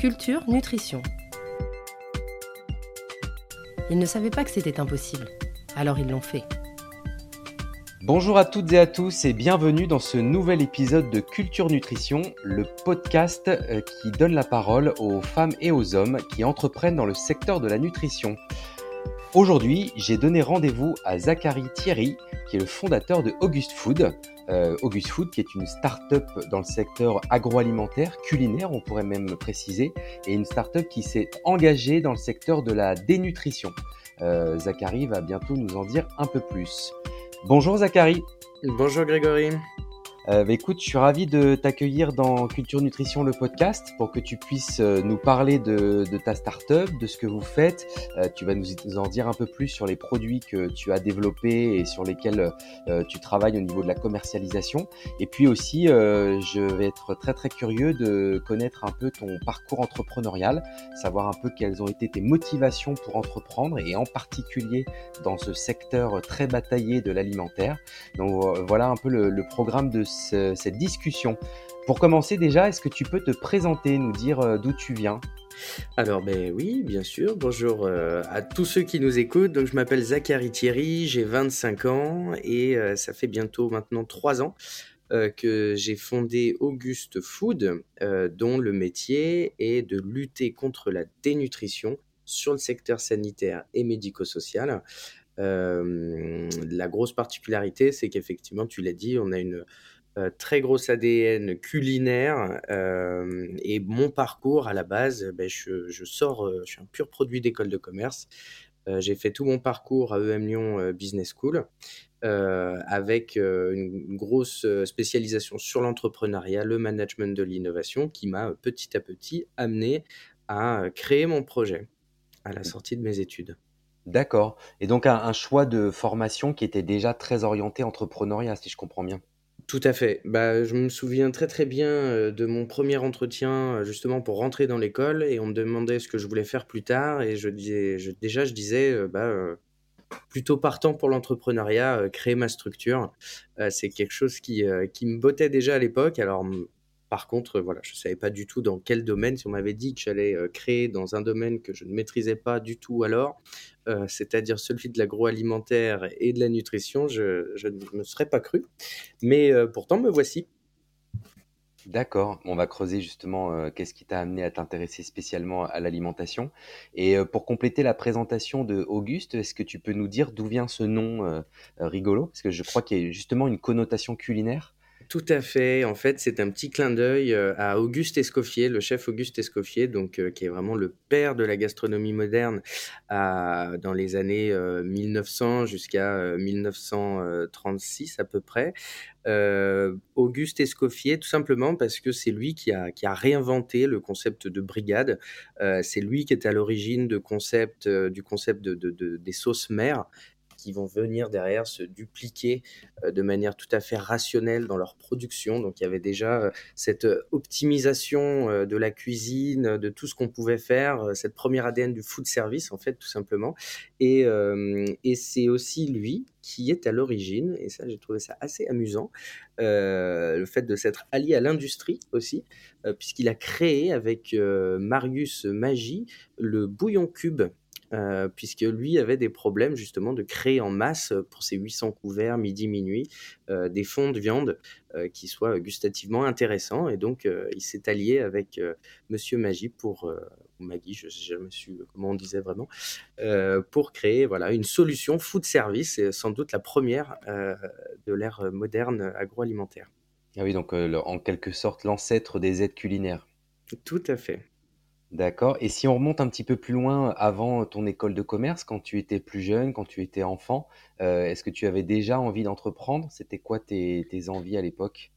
culture, nutrition. Ils ne savaient pas que c'était impossible, alors ils l'ont fait. Bonjour à toutes et à tous et bienvenue dans ce nouvel épisode de Culture Nutrition, le podcast qui donne la parole aux femmes et aux hommes qui entreprennent dans le secteur de la nutrition. Aujourd'hui, j'ai donné rendez-vous à Zacharie Thiery, qui est le fondateur de Auguste Food. Auguste Food, qui est une start-up dans le secteur agroalimentaire, culinaire, on pourrait même préciser, et une start-up qui s'est engagée dans le secteur de la dénutrition. Zacharie va bientôt nous en dire un peu plus. Bonjour Zacharie. Bonjour Grégory. Écoute, je suis ravi de t'accueillir dans Culture Nutrition, le podcast, pour que tu puisses nous parler de ta start-up, de ce que vous faites. Tu vas nous en dire un peu plus sur les produits que tu as développés et sur lesquels tu travailles au niveau de la commercialisation. Et puis aussi, je vais être très très curieux de connaître un peu ton parcours entrepreneurial, savoir un peu quelles ont été tes motivations pour entreprendre et en particulier dans ce secteur très bataillé de l'alimentaire. Donc voilà un peu le programme de cette discussion. Pour commencer déjà, est-ce que tu peux te présenter, nous dire d'où tu viens ? Alors oui, bien sûr, bonjour à tous ceux qui nous écoutent. Donc je m'appelle Zacharie Thiery, j'ai 25 ans et ça fait bientôt maintenant 3 ans que j'ai fondé Auguste Food, dont le métier est de lutter contre la dénutrition sur le secteur sanitaire et médico-social. La grosse particularité, c'est qu'effectivement, tu l'as dit, on a une très grosse ADN culinaire et mon parcours à la base, je suis un pur produit d'école de commerce. J'ai fait tout mon parcours à EM Lyon Business School avec une grosse spécialisation sur l'entrepreneuriat, le management de l'innovation qui m'a petit à petit amené à créer mon projet à la sortie de mes études. D'accord. Et donc un choix de formation qui était déjà très orienté entrepreneuriat, si je comprends bien. Tout à fait. Je me souviens très très bien de mon premier entretien justement pour rentrer dans l'école et on me demandait ce que je voulais faire plus tard et je disais plutôt partant pour l'entrepreneuriat, créer ma structure. C'est quelque chose qui me bottait déjà à l'époque. Alors par contre, voilà, je ne savais pas du tout dans quel domaine. Si on m'avait dit que j'allais créer dans un domaine que je ne maîtrisais pas du tout alors, c'est-à-dire celui de l'agroalimentaire et de la nutrition, je ne me serais pas cru. Mais pourtant, me voici. D'accord. On va creuser justement qu'est-ce qui t'a amené à t'intéresser spécialement à l'alimentation. Et pour compléter la présentation de Auguste, est-ce que tu peux nous dire d'où vient ce nom rigolo ? Parce que je crois qu'il y a justement une connotation culinaire. Tout à fait. En fait, c'est un petit clin d'œil à Auguste Escoffier, le chef Auguste Escoffier, donc, qui est vraiment le père de la gastronomie moderne dans les années 1900 jusqu'à 1936 à peu près. Auguste Escoffier, tout simplement parce que c'est lui qui a réinventé le concept de brigade. C'est lui qui est à l'origine du concept des sauces mères, qui vont venir derrière se dupliquer de manière tout à fait rationnelle dans leur production. Donc, il y avait déjà cette optimisation de la cuisine, de tout ce qu'on pouvait faire, cette première ADN du food service, en fait, tout simplement. Et c'est aussi lui qui est à l'origine, et ça, j'ai trouvé ça assez amusant, le fait de s'être allié à l'industrie aussi, puisqu'il a créé avec Marius Maggi le bouillon cube, puisque lui avait des problèmes justement de créer en masse pour ses 800 couverts midi-minuit des fonds de viande qui soient gustativement intéressants et donc il s'est allié avec Monsieur Maggi ou Maggi, je ne sais jamais comment on disait vraiment, pour créer une solution food service, sans doute la première de l'ère moderne agroalimentaire. Ah oui, donc en quelque sorte l'ancêtre des aides culinaires. Tout à fait. D'accord. Et si on remonte un petit peu plus loin, avant ton école de commerce, quand tu étais plus jeune, quand tu étais enfant, est-ce que tu avais déjà envie d'entreprendre ? C'était quoi tes envies à l'époque ?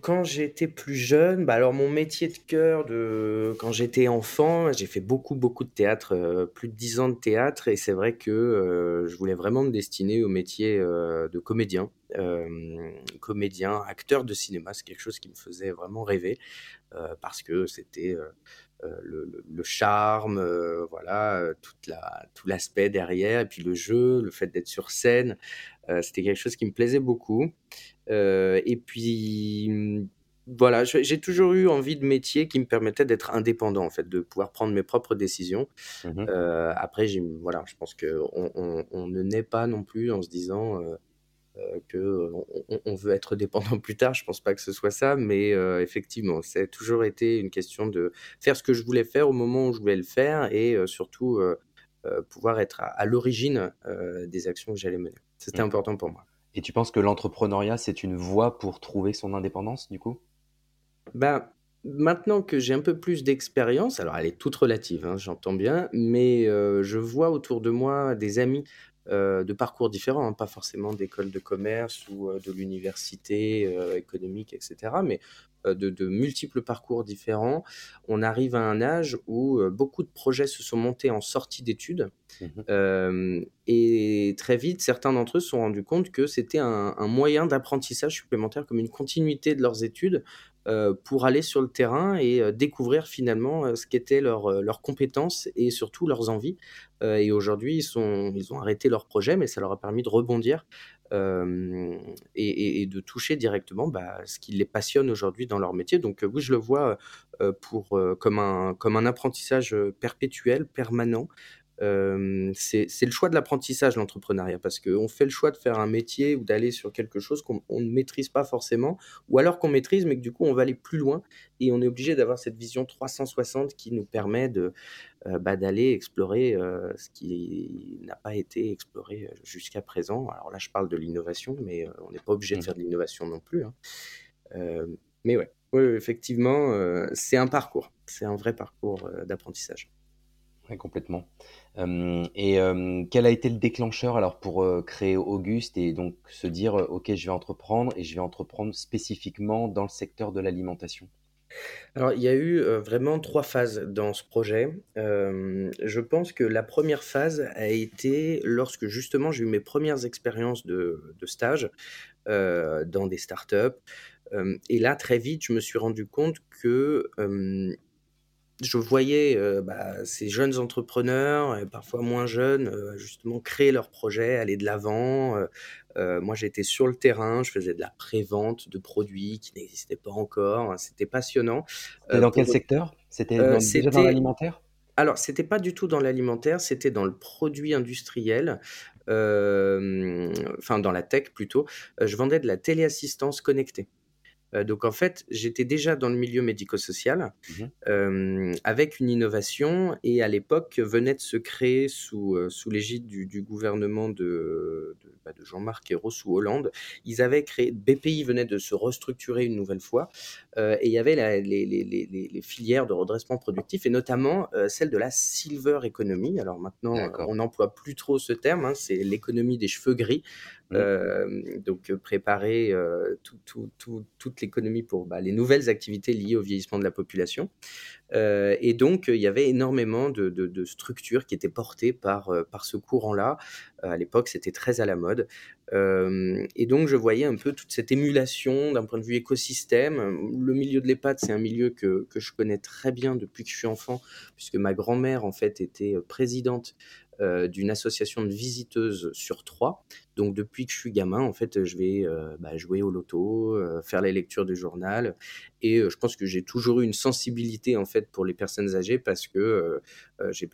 Quand j'étais plus jeune, alors mon métier de cœur, quand j'étais enfant, j'ai fait beaucoup de théâtre, plus de 10 ans de théâtre, et c'est vrai que je voulais vraiment me destiner au métier de comédien. Acteur de cinéma, c'est quelque chose qui me faisait vraiment rêver parce que c'était le charme, tout l'aspect derrière, et puis le jeu, le fait d'être sur scène, c'était quelque chose qui me plaisait beaucoup. Et puis voilà, j'ai toujours eu envie de métier qui me permettait d'être indépendant, en fait, de pouvoir prendre mes propres décisions. Mmh. Après, voilà, je pense qu'on ne naît pas non plus en se disant qu'on veut être dépendant plus tard. Je ne pense pas que ce soit ça, mais effectivement, ça a toujours été une question de faire ce que je voulais faire au moment où je voulais le faire et surtout pouvoir être à l'origine des actions que j'allais mener. C'était important pour moi. Et tu penses que l'entrepreneuriat, c'est une voie pour trouver son indépendance, du coup ? Ben, maintenant que j'ai un peu plus d'expérience, alors elle est toute relative, hein, j'entends bien, mais je vois autour de moi des amis de parcours différents, hein, pas forcément d'école de commerce ou de l'université économique, etc., mais de multiples parcours différents. On arrive à un âge où beaucoup de projets se sont montés en sortie d'études, et très vite, certains d'entre eux se sont rendus compte que c'était un moyen d'apprentissage supplémentaire, comme une continuité de leurs études, pour aller sur le terrain et découvrir finalement ce qu'étaient leurs compétences et surtout leurs envies. Et aujourd'hui, ils ont arrêté leur projet, mais ça leur a permis de rebondir et de toucher directement ce qui les passionne aujourd'hui dans leur métier. Donc oui, je le vois comme un apprentissage perpétuel, permanent. C'est le choix de l'apprentissage, l'entrepreneuriat, parce qu'on fait le choix de faire un métier ou d'aller sur quelque chose qu'on ne maîtrise pas forcément, ou alors qu'on maîtrise mais que du coup on va aller plus loin et on est obligé d'avoir cette vision 360 qui nous permet d'aller explorer ce qui n'a pas été exploré jusqu'à présent. Alors là je parle de l'innovation, mais on n'est pas obligé de faire de l'innovation non plus, hein. Mais ouais, effectivement, c'est un parcours, c'est un vrai parcours d'apprentissage. Oui, complètement. Quel a été le déclencheur alors pour créer Auguste et donc se dire « Ok, je vais entreprendre et je vais entreprendre spécifiquement dans le secteur de l'alimentation ». Alors, il y a eu vraiment 3 phases dans ce projet. Je pense que la première phase a été lorsque justement j'ai eu mes premières expériences de stage dans des startups. Et là, très vite, je me suis rendu compte que... je voyais ces jeunes entrepreneurs, parfois moins jeunes, justement créer leurs projets, aller de l'avant. Moi, j'étais sur le terrain, je faisais de la pré-vente de produits qui n'existaient pas encore. Hein, c'était passionnant. C'était dans quel secteur ? C'était déjà dans l'alimentaire ? Alors, ce n'était pas du tout dans l'alimentaire, c'était dans le produit industriel, enfin dans la tech plutôt. Je vendais de la téléassistance connectée. Donc, en fait, j'étais déjà dans le milieu médico-social avec une innovation, et à l'époque, venait de se créer sous l'égide du gouvernement de Jean-Marc Ayrault sous Hollande. Ils avaient créé, BPI venait de se restructurer une nouvelle fois et il y avait les filières de redressement productif et notamment celle de la silver economy. Alors maintenant, on n'emploie plus trop ce terme, hein, c'est l'économie des cheveux gris. Donc préparer toute l'économie pour les nouvelles activités liées au vieillissement de la population. Et donc, il y avait énormément de structures qui étaient portées par ce courant-là. À l'époque, c'était très à la mode. Et donc, je voyais un peu toute cette émulation d'un point de vue écosystème. Le milieu de l'EHPAD, c'est un milieu que je connais très bien depuis que je suis enfant, puisque ma grand-mère, en fait, était présidente d'une association de visiteuses sur 3. Donc, depuis que je suis gamin, en fait, je vais jouer au loto, faire les lectures du journal. Et je pense que j'ai toujours eu une sensibilité, en fait, pour les personnes âgées parce que j'ai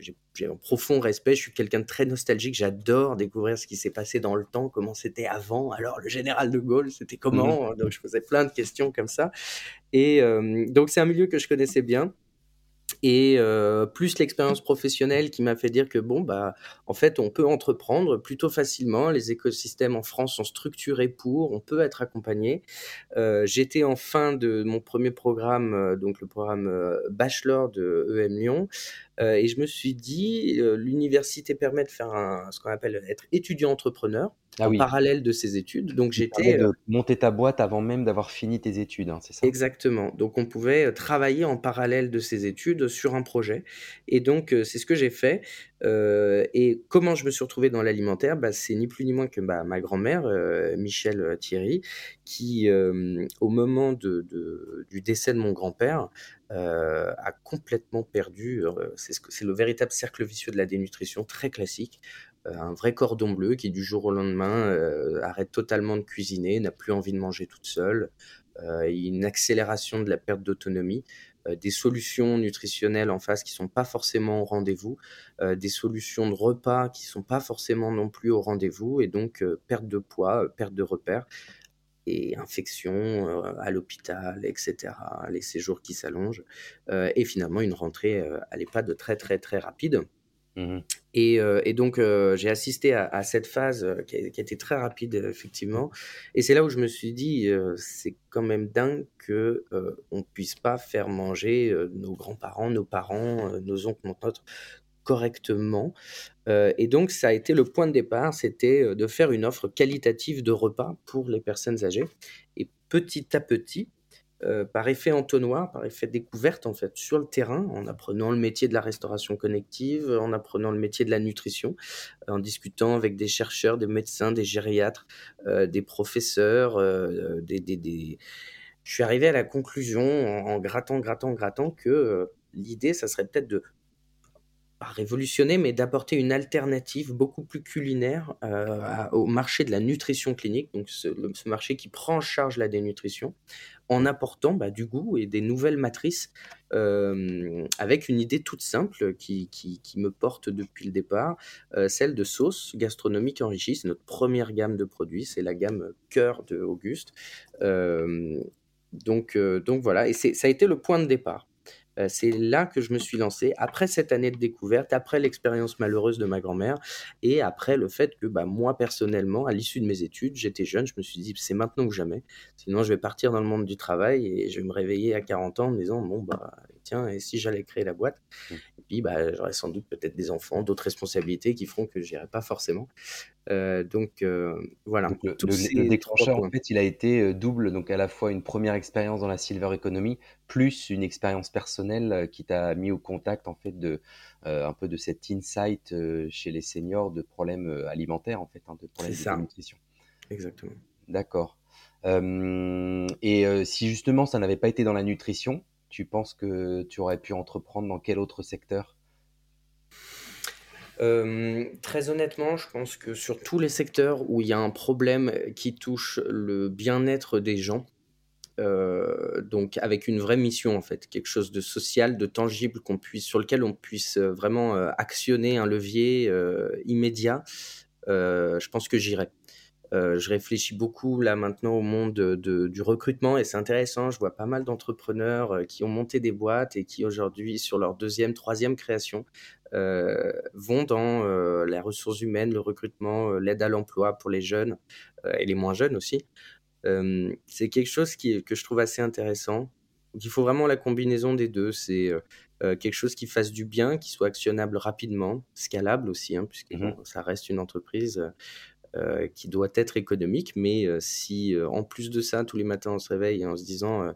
un profond respect. Je suis quelqu'un de très nostalgique. J'adore découvrir ce qui s'est passé dans le temps, comment c'était avant. Alors, le général de Gaulle, c'était comment ? Donc, je faisais plein de questions comme ça. Et donc, c'est un milieu que je connaissais bien. Et plus l'expérience professionnelle qui m'a fait dire que en fait, on peut entreprendre plutôt facilement. Les écosystèmes en France sont structurés on peut être accompagné. J'étais en fin de mon premier programme, donc le programme Bachelor de EM Lyon. Et je me suis dit, l'université permet de faire ce qu'on appelle être étudiant-entrepreneur parallèle de ses études. Donc, j'étais de monter ta boîte avant même d'avoir fini tes études, hein, c'est ça ? Exactement. Donc, on pouvait travailler en parallèle de ses études sur un projet. Et donc, c'est ce que j'ai fait. Et comment je me suis retrouvé dans l'alimentaire ? C'est ni plus ni moins que ma grand-mère, Michelle Thierry, qui, au moment du décès de mon grand-père, a complètement perdu, c'est le véritable cercle vicieux de la dénutrition, très classique, un vrai cordon bleu qui du jour au lendemain arrête totalement de cuisiner, n'a plus envie de manger toute seule, une accélération de la perte d'autonomie, des solutions nutritionnelles en face qui ne sont pas forcément au rendez-vous, des solutions de repas qui ne sont pas forcément non plus au rendez-vous, et donc perte de poids, perte de repères, et infections à l'hôpital, etc., les séjours qui s'allongent, et finalement une rentrée à l'EHPAD très très très rapide. Mmh. Et donc j'ai assisté à cette phase qui a été très rapide effectivement, et c'est là où je me suis dit c'est quand même dingue qu'on ne puisse pas faire manger nos grands-parents, nos parents, nos oncles, nos tantes correctement, et donc ça a été le point de départ, c'était de faire une offre qualitative de repas pour les personnes âgées, et petit à petit, par effet entonnoir, par effet découverte en fait sur le terrain, en apprenant le métier de la restauration connective, en apprenant le métier de la nutrition, en discutant avec des chercheurs, des médecins, des gériatres, des professeurs, Je suis arrivé à la conclusion en grattant que l'idée, ça serait peut-être de pas révolutionner, mais d'apporter une alternative beaucoup plus culinaire au marché de la nutrition clinique, donc ce marché qui prend en charge la dénutrition, en apportant du goût et des nouvelles matrices, avec une idée toute simple qui me porte depuis le départ, celle de sauces gastronomiques enrichies. C'est notre première gamme de produits, c'est la gamme cœur de Auguste. Donc voilà, et ça a été le point de départ. C'est là que je me suis lancé, après cette année de découverte, après l'expérience malheureuse de ma grand-mère, et après le fait que moi personnellement, à l'issue de mes études, j'étais jeune, je me suis dit c'est maintenant ou jamais, sinon je vais partir dans le monde du travail et je vais me réveiller à 40 ans en me disant tiens, et si j'allais créer la boîte, et puis j'aurais sans doute peut-être des enfants, d'autres responsabilités qui feront que j'irai pas forcément. Voilà. Donc, le déclencheur, en fait, il a été double, donc à la fois une première expérience dans la Silver Economy, plus une expérience personnelle qui t'a mis au contact, en fait, de un peu de cet insight chez les seniors de problèmes alimentaires, en fait, de problèmes de nutrition. Exactement. D'accord. Et si justement ça n'avait pas été dans la nutrition, tu penses que tu aurais pu entreprendre dans quel autre secteur ? Très honnêtement, je pense que sur tous les secteurs où il y a un problème qui touche le bien-être des gens, donc avec une vraie mission en fait, quelque chose de social, de tangible, sur lequel on puisse vraiment actionner un levier immédiat, je pense que j'irai. Je réfléchis beaucoup là maintenant au monde du recrutement, et c'est intéressant, je vois pas mal d'entrepreneurs qui ont monté des boîtes et qui aujourd'hui sur leur deuxième, troisième création vont dans les ressources humaines, le recrutement, l'aide à l'emploi pour les jeunes et les moins jeunes aussi. C'est quelque chose que je trouve assez intéressant. Donc, il faut vraiment la combinaison des deux, c'est quelque chose qui fasse du bien, qui soit actionnable rapidement, scalable aussi, puisque ça reste une entreprise qui doit être économique, mais si en plus de ça, tous les matins on se réveille en se disant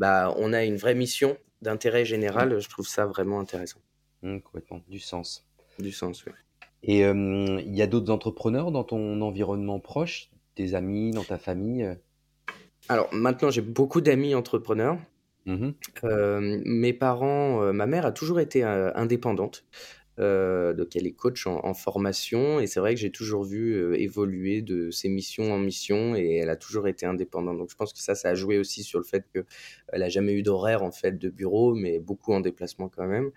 on a une vraie mission d'intérêt général, je trouve ça vraiment intéressant. Complètement, du sens. Du sens, oui. Et il y a d'autres entrepreneurs dans ton environnement proche, tes amis, dans ta famille ? Alors maintenant, j'ai beaucoup d'amis entrepreneurs. Mes parents, ma mère a toujours été indépendante. Donc elle est coach en formation, et c'est vrai que j'ai toujours vu évoluer de ses missions en mission, et elle a toujours été indépendante, donc je pense que ça a joué aussi sur le fait qu'elle a jamais eu d'horaire en fait de bureau, mais beaucoup en déplacement quand même.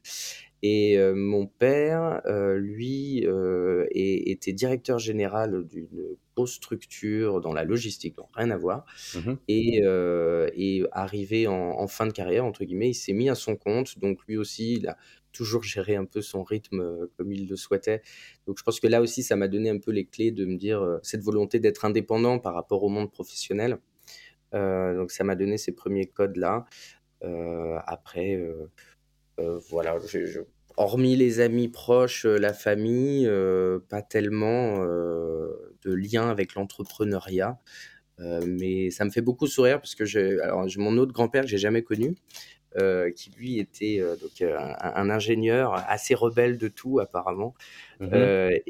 Et mon père lui était directeur général d'une grosse structure dans la logistique, donc rien à voir, et arrivé en fin de carrière entre guillemets, il s'est mis à son compte, donc lui aussi il a toujours gérer un peu son rythme comme il le souhaitait. Donc je pense que là aussi, ça m'a donné un peu les clés de me dire cette volonté d'être indépendant par rapport au monde professionnel. Donc ça m'a donné ces premiers codes-là. Après, voilà, hormis les amis proches, la famille, pas tellement de lien avec l'entrepreneuriat. Mais ça me fait beaucoup sourire parce que j'ai mon autre grand-père que j'ai jamais connu. Qui lui était un ingénieur assez rebelle de tout apparemment, et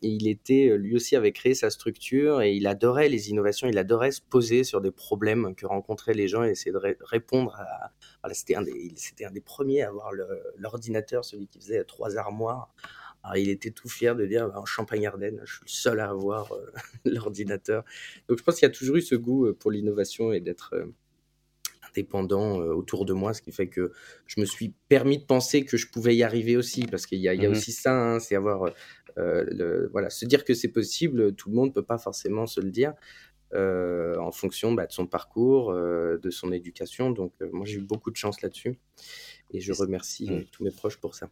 il était lui aussi, avait créé sa structure, et il adorait les innovations, il adorait se poser sur des problèmes que rencontraient les gens et essayer de répondre à... Voilà, c'était un des premiers à avoir l'ordinateur, celui qui faisait 3 armoires Alors, il était tout fier de dire en Champagne-Ardenne, je suis le seul à avoir l'ordinateur. Donc, je pense qu'il y a toujours eu ce goût pour l'innovation et d'être indépendant autour de moi, ce qui fait que je me suis permis de penser que je pouvais y arriver aussi, parce qu'il y a, il y a aussi ça, hein, c'est avoir, se dire que c'est possible, tout le monde ne peut pas forcément se le dire. En fonction de son parcours, de son éducation. Donc, moi, j'ai eu beaucoup de chance là-dessus. Et je remercie tous mes proches pour ça.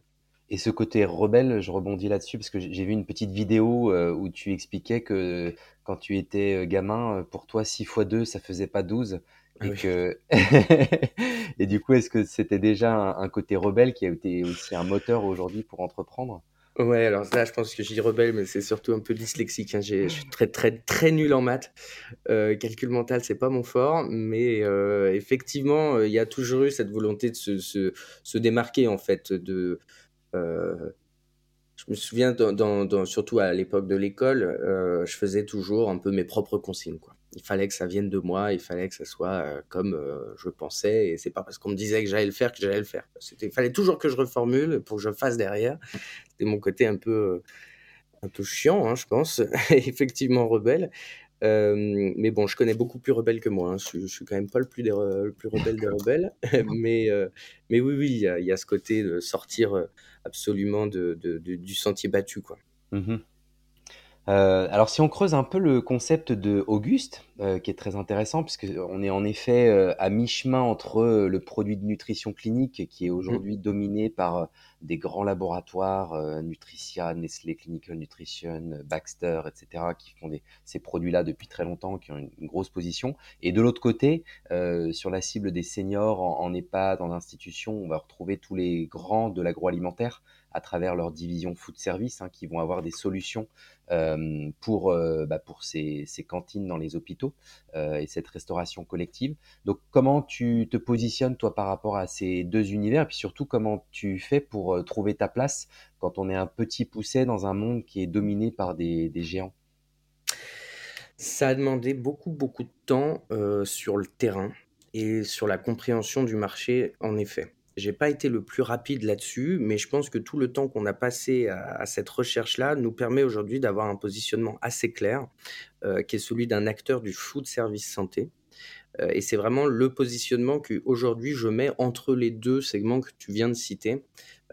Et ce côté rebelle, je rebondis là-dessus, parce que j'ai vu une petite vidéo où tu expliquais que quand tu étais gamin, pour toi, 6 x 2, ça ne faisait pas 12. Ah, et, oui. Et du coup, est-ce que c'était déjà un côté rebelle qui a été aussi un moteur aujourd'hui pour entreprendre ? Ouais, alors là, je pense que je dis rebelle, mais c'est surtout un peu dyslexique. Hein. Je suis très, très, très nul en maths. Calcul mental, c'est pas mon fort, mais effectivement, il y a toujours eu cette volonté de se démarquer, en fait. Je me souviens, surtout à l'époque de l'école, je faisais toujours un peu mes propres consignes, quoi. Il fallait que ça vienne de moi, il fallait que ça soit comme je pensais, et c'est pas parce qu'on me disait que j'allais le faire que j'allais le faire. Il fallait toujours que je reformule pour que je fasse derrière. C'était mon côté un peu chiant, hein, je pense, effectivement rebelle. Mais bon, je connais beaucoup plus rebelle que moi, hein. Je suis quand même pas le plus rebelle des rebelles, mais oui, il y a ce côté de sortir absolument du sentier battu, quoi. Mm-hmm. Alors, si on creuse un peu le concept de Auguste, qui est très intéressant, puisqu'on est en effet à mi-chemin entre le produit de nutrition clinique, qui est aujourd'hui dominé par des grands laboratoires, Nutricia, Nestlé Clinical Nutrition, Baxter, etc., qui font ces produits-là depuis très longtemps, qui ont une grosse position. Et de l'autre côté, sur la cible des seniors en EHPAD, en institution, on va retrouver tous les grands de l'agroalimentaire, à travers leur division food service, hein, qui vont avoir des solutions pour ces cantines dans les hôpitaux et cette restauration collective. Donc, comment tu te positionnes, toi, par rapport à ces deux univers, et puis surtout, comment tu fais pour trouver ta place quand on est un petit poucet dans un monde qui est dominé par des géants ? Ça a demandé beaucoup, beaucoup de temps sur le terrain et sur la compréhension du marché, en effet. J'ai pas été le plus rapide là-dessus, mais je pense que tout le temps qu'on a passé à cette recherche-là nous permet aujourd'hui d'avoir un positionnement assez clair, qui est celui d'un acteur du food service santé. Et c'est vraiment le positionnement qu'aujourd'hui je mets entre les deux segments que tu viens de citer,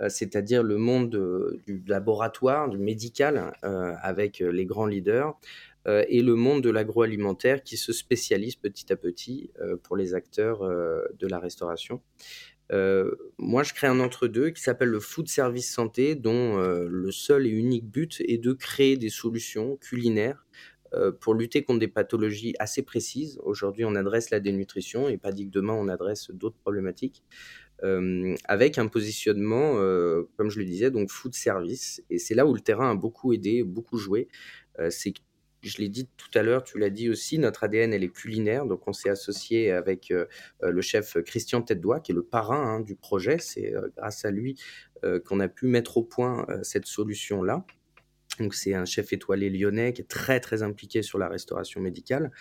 c'est-à-dire le monde du laboratoire, du médical, avec les grands leaders, et le monde de l'agroalimentaire qui se spécialise petit à petit pour les acteurs de la restauration. Moi, je crée un entre-deux qui s'appelle le Food Service Santé, dont le seul et unique but est de créer des solutions culinaires pour lutter contre des pathologies assez précises. Aujourd'hui, on adresse la dénutrition et pas dit que demain, on adresse d'autres problématiques, avec un positionnement, comme je le disais, donc Food Service. Et c'est là où le terrain a beaucoup aidé, beaucoup joué. C'est Je l'ai dit tout à l'heure, tu l'as dit aussi, notre ADN, elle est culinaire. Donc, on s'est associé avec le chef Christian Teddouac, qui est le parrain, hein, du projet. C'est grâce à lui qu'on a pu mettre au point cette solution-là. Donc, c'est un chef étoilé lyonnais qui est très, très impliqué sur la restauration médicale.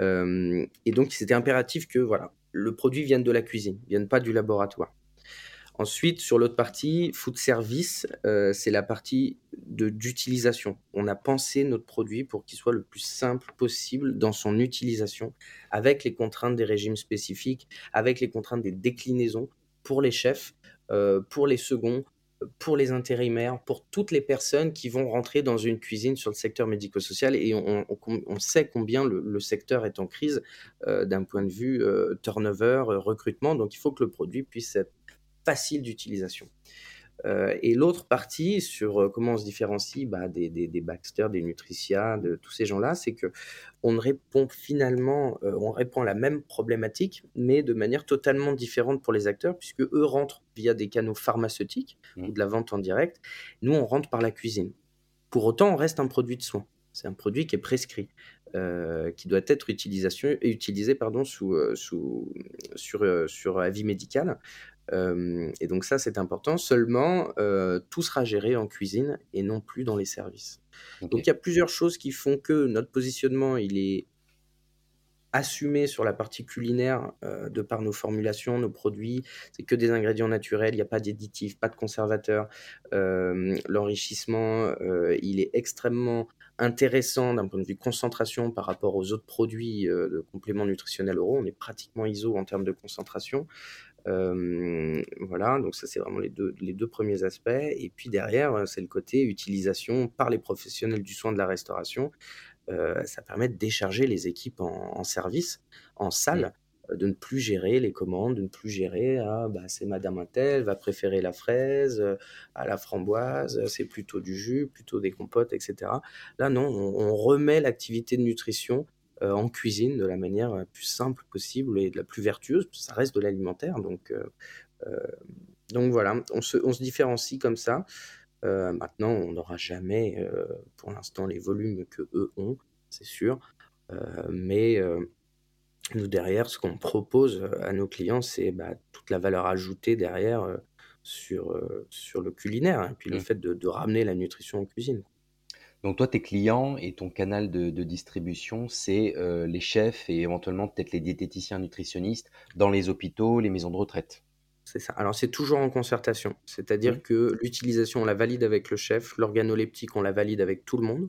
Et donc, c'était impératif que le produit vienne de la cuisine, vienne pas du laboratoire. Ensuite, sur l'autre partie, food service, c'est la partie d'utilisation. On a pensé notre produit pour qu'il soit le plus simple possible dans son utilisation, avec les contraintes des régimes spécifiques, avec les contraintes des déclinaisons pour les chefs, pour les seconds, pour les intérimaires, pour toutes les personnes qui vont rentrer dans une cuisine sur le secteur médico-social. Et on sait combien le secteur est en crise d'un point de vue turnover, recrutement. Donc, il faut que le produit puisse être facile d'utilisation. Et l'autre partie sur comment on se différencie des Baxter, des Nutricia, de tous ces gens-là, c'est qu'on répond finalement à la même problématique, mais de manière totalement différente pour les acteurs, puisque eux rentrent via des canaux pharmaceutiques ou de la vente en direct. Nous, on rentre par la cuisine. Pour autant, on reste un produit de soin. C'est un produit qui est prescrit, qui doit être utilisé sur avis médical. Et donc ça, c'est important. Seulement, tout sera géré en cuisine et non plus dans les services. Okay. Donc, il y a plusieurs choses qui font que notre positionnement, il est assumé sur la partie culinaire de par nos formulations, nos produits. C'est que des ingrédients naturels, il n'y a pas d'additifs, pas de conservateurs. L'enrichissement, il est extrêmement intéressant d'un point de vue concentration par rapport aux autres produits de compléments nutritionnels oraux. On est pratiquement ISO en termes de concentration. Voilà, donc ça c'est vraiment les deux premiers aspects. Et puis derrière, c'est le côté utilisation par les professionnels du soin de la restauration. Ça permet de décharger les équipes en service, en salle, de ne plus gérer les commandes, de ne plus gérer c'est madame Intel va préférer la fraise à la framboise, c'est plutôt du jus, plutôt des compotes, etc. Là non, on remet l'activité de nutrition en cuisine de la manière la plus simple possible et de la plus vertueuse, ça reste de l'alimentaire, donc voilà, on se différencie comme ça. Maintenant, on n'aura jamais, pour l'instant, les volumes que eux ont, c'est sûr. Mais nous, derrière, ce qu'on propose à nos clients, c'est toute la valeur ajoutée derrière sur le culinaire. Et puis le fait de ramener la nutrition en cuisine. Donc toi, tes clients et ton canal de distribution, c'est les chefs et éventuellement peut-être les diététiciens nutritionnistes dans les hôpitaux, les maisons de retraite. C'est ça. Alors, c'est toujours en concertation. C'est-à-dire que l'utilisation, on la valide avec le chef. L'organoleptique, on la valide avec tout le monde.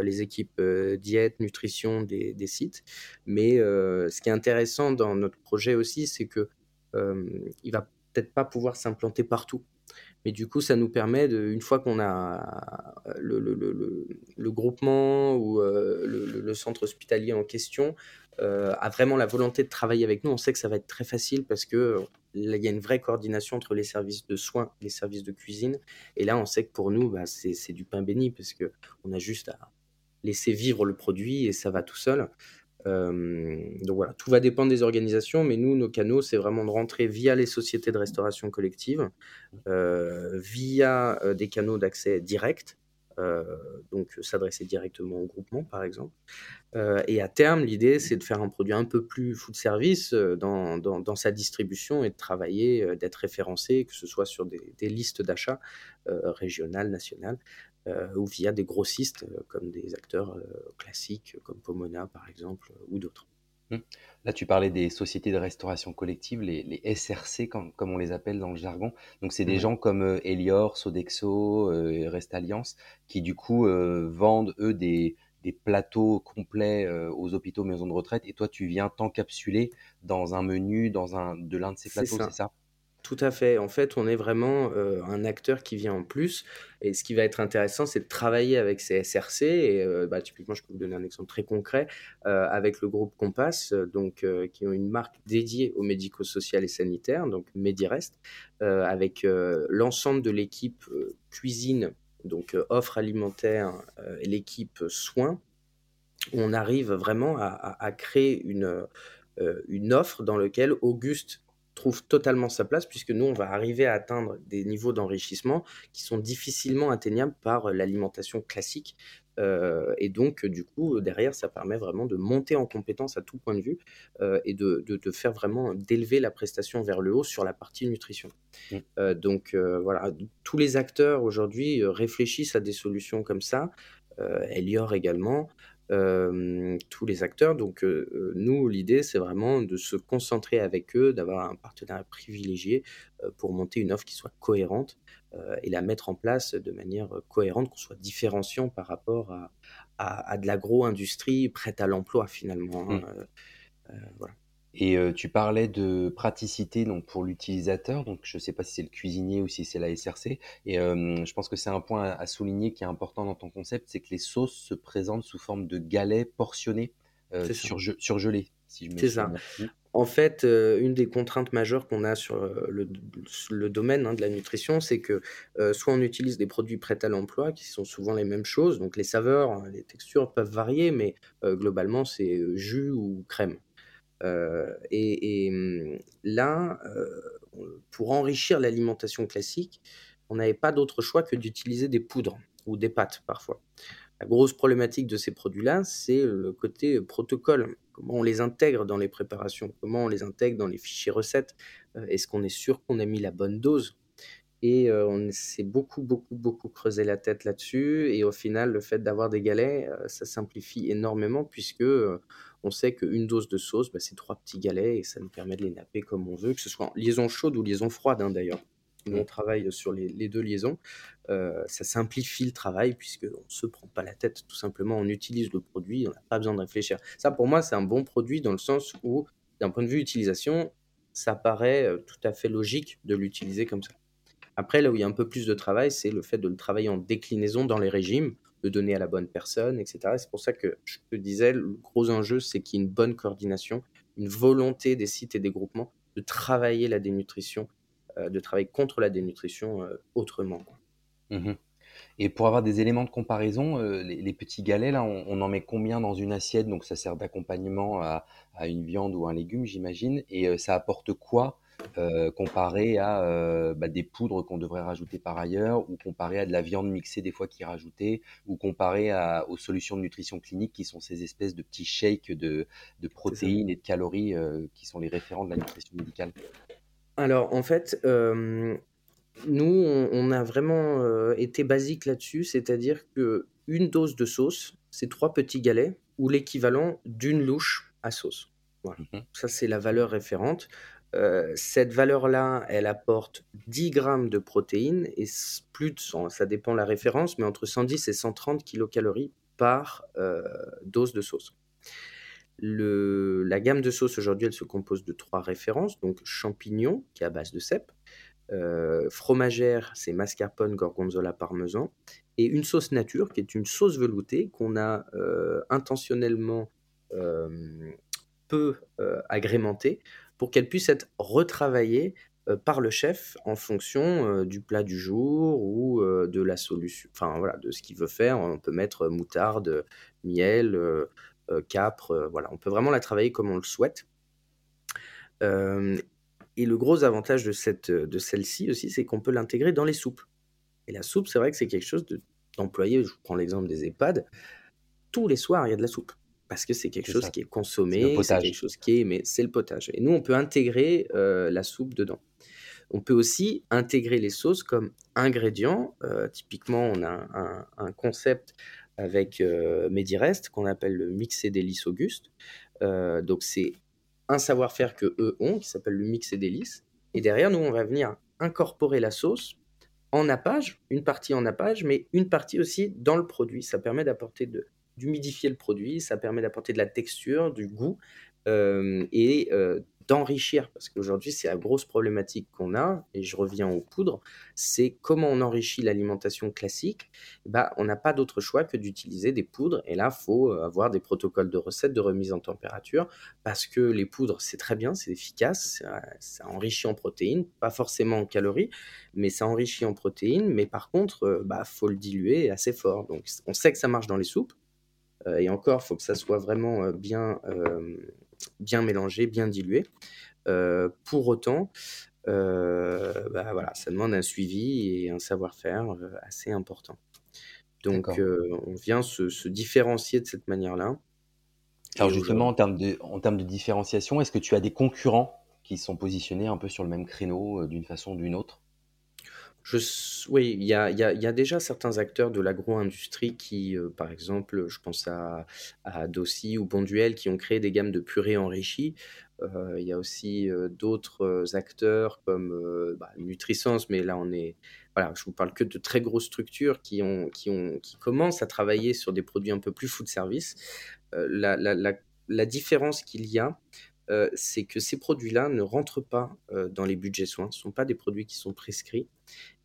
Les équipes diète, nutrition des sites. Mais ce qui est intéressant dans notre projet aussi, c'est qu'il ne va peut-être pas pouvoir s'implanter partout. Mais du coup, ça nous permet, une fois qu'on a le groupement ou le centre hospitalier en question, a vraiment la volonté de travailler avec nous. On sait que ça va être très facile parce que... Là, il y a une vraie coordination entre les services de soins et les services de cuisine. Et là, on sait que pour nous, c'est du pain béni parce qu'on a juste à laisser vivre le produit et ça va tout seul. Donc voilà, tout va dépendre des organisations. Mais nous, nos canaux, c'est vraiment de rentrer via les sociétés de restauration collective, via des canaux d'accès direct. Donc s'adresser directement au groupement par exemple, et à terme l'idée c'est de faire un produit un peu plus food service dans sa distribution et de travailler, d'être référencé, que ce soit sur des listes d'achat régionales, nationales, ou via des grossistes comme des acteurs classiques comme Pomona par exemple, ou d'autres. Là, tu parlais des sociétés de restauration collective, les SRC, comme on les appelle dans le jargon. Donc, c'est des gens comme Elior, Sodexo, Rest Alliance, qui du coup vendent, eux, des plateaux complets aux hôpitaux, maisons de retraite. Et toi, tu viens t'encapsuler dans un menu, de l'un de ces plateaux, c'est ça ? Tout à fait. En fait, on est vraiment un acteur qui vient en plus. Et ce qui va être intéressant, c'est de travailler avec ces SRC. Et typiquement, je peux vous donner un exemple très concret avec le groupe Compass, qui ont une marque dédiée au médico-social et sanitaire, donc MediRest, avec l'ensemble de l'équipe cuisine, donc offre alimentaire, et l'équipe soins. On arrive vraiment à créer une offre dans laquelle Auguste trouve totalement sa place, puisque nous, on va arriver à atteindre des niveaux d'enrichissement qui sont difficilement atteignables par l'alimentation classique. Et donc, du coup, derrière, ça permet vraiment de monter en compétence à tout point de vue et de faire vraiment, d'élever la prestation vers le haut sur la partie nutrition. Voilà, tous les acteurs aujourd'hui réfléchissent à des solutions comme ça, Elior également, tous les acteurs, donc nous l'idée c'est vraiment de se concentrer avec eux, d'avoir un partenariat privilégié pour monter une offre qui soit cohérente et la mettre en place de manière cohérente, qu'on soit différenciant par rapport à de l'agro-industrie prête à l'emploi finalement. Voilà. Et tu parlais de praticité donc pour l'utilisateur, donc je ne sais pas si c'est le cuisinier ou si c'est la SRC, et je pense que c'est un point à souligner qui est important dans ton concept, c'est que les sauces se présentent sous forme de galets portionnés, surgelés. Si je me souviens. C'est ça. En fait, une des contraintes majeures qu'on a sur le domaine de la nutrition, c'est que soit on utilise des produits prêts à l'emploi, qui sont souvent les mêmes choses, donc les saveurs, les textures peuvent varier, mais globalement c'est jus ou crème. Et là, pour enrichir l'alimentation classique, on n'avait pas d'autre choix que d'utiliser des poudres ou des pâtes parfois. La grosse problématique de ces produits-là, c'est le côté protocole. Comment on les intègre dans les préparations ? Comment on les intègre dans les fichiers recettes ? Est-ce qu'on est sûr qu'on a mis la bonne dose ? Et on s'est beaucoup creusé la tête là-dessus. Et au final, le fait d'avoir des galets, ça simplifie énormément puisque on sait qu'une dose de sauce, bah, c'est 3 petits galets et ça nous permet de les napper comme on veut, que ce soit en liaison chaude ou liaison froide hein, d'ailleurs. Nous, on travaille sur les 2 liaisons. Ça simplifie le travail puisqu'on ne se prend pas la tête. Tout simplement, on utilise le produit, on n'a pas besoin de réfléchir. Ça, pour moi, c'est un bon produit dans le sens où, d'un point de vue utilisation, ça paraît tout à fait logique de l'utiliser comme ça. Après, là où il y a un peu plus de travail, c'est le fait de le travailler en déclinaison dans les régimes, de donner à la bonne personne, etc. C'est pour ça que je te disais, le gros enjeu, c'est qu'il y ait une bonne coordination, une volonté des sites et des groupements de travailler la dénutrition, de travailler contre la dénutrition autrement. Mmh. Et pour avoir des éléments de comparaison, les petits galets, là, on en met combien dans une assiette? Donc, ça sert d'accompagnement à une viande ou un légume, j'imagine. Et ça apporte quoi comparé à des poudres qu'on devrait rajouter par ailleurs, ou comparé à de la viande mixée des fois qui est rajoutée, ou comparé aux solutions de nutrition clinique qui sont ces espèces de petits shakes de protéines et de calories qui sont les référents de la nutrition médicale? Alors en fait, nous on a vraiment été basique là-dessus, c'est-à-dire qu'une dose de sauce, c'est 3 petits galets ou l'équivalent d'une louche à sauce. Voilà. Mmh. Ça c'est la valeur référente. Cette valeur-là, elle apporte 10 grammes de protéines et plus de 100, ça dépend de la référence, mais entre 110 et 130 kilocalories par dose de sauce. La gamme de sauce aujourd'hui, elle se compose de 3 références, donc champignons, qui est à base de cèpe, fromagère, c'est mascarpone, gorgonzola, parmesan, et une sauce nature, qui est une sauce veloutée qu'on a intentionnellement peu agrémentée, pour qu'elle puisse être retravaillée par le chef en fonction du plat du jour ou de la solution, enfin voilà, de ce qu'il veut faire. On peut mettre moutarde, miel, capre, voilà. On peut vraiment la travailler comme on le souhaite. Et le gros avantage de celle-ci aussi, c'est qu'on peut l'intégrer dans les soupes. Et la soupe, c'est vrai que c'est quelque chose d'employé. Je vous prends l'exemple des EHPAD. Tous les soirs, il y a de la soupe. Parce que c'est quelque chose qui est consommé, c'est quelque chose qui est aimé, c'est le potage. Et nous, on peut intégrer la soupe dedans. On peut aussi intégrer les sauces comme ingrédients. Typiquement, on a un concept avec MediRest qu'on appelle le mix et délice Auguste. Donc, c'est un savoir-faire qu'eux ont qui s'appelle le mix et délice. Et derrière, nous, on va venir incorporer la sauce en nappage, une partie en nappage, mais une partie aussi dans le produit. Ça permet d'apporter d'humidifier le produit, ça permet d'apporter de la texture, du goût et d'enrichir. Parce qu'aujourd'hui, c'est la grosse problématique qu'on a, et je reviens aux poudres, c'est comment on enrichit l'alimentation classique. Bah, on n'a pas d'autre choix que d'utiliser des poudres, et là, il faut avoir des protocoles de recettes, de remise en température, parce que les poudres, c'est très bien, c'est efficace, ça enrichit en protéines, pas forcément en calories, mais ça enrichit en protéines, mais par contre, faut le diluer assez fort. Donc, on sait que ça marche dans les soupes, et encore, il faut que ça soit vraiment bien mélangé, bien dilué. Pour autant, ça demande un suivi et un savoir-faire assez important. Donc, on vient se différencier de cette manière-là. Alors justement, en termes de différenciation, est-ce que tu as des concurrents qui sont positionnés un peu sur le même créneau d'une façon ou d'une autre ? Oui, il y a déjà certains acteurs de l'agro-industrie qui, par exemple, je pense à Daucy ou Bonduelle, qui ont créé des gammes de purée enrichies. Il y a aussi d'autres acteurs comme Nutrisense, mais là, je vous parle que de très grosses structures qui commencent à travailler sur des produits un peu plus food service. La différence qu'il y a, c'est que ces produits-là ne rentrent pas dans les budgets soins, ce ne sont pas des produits qui sont prescrits.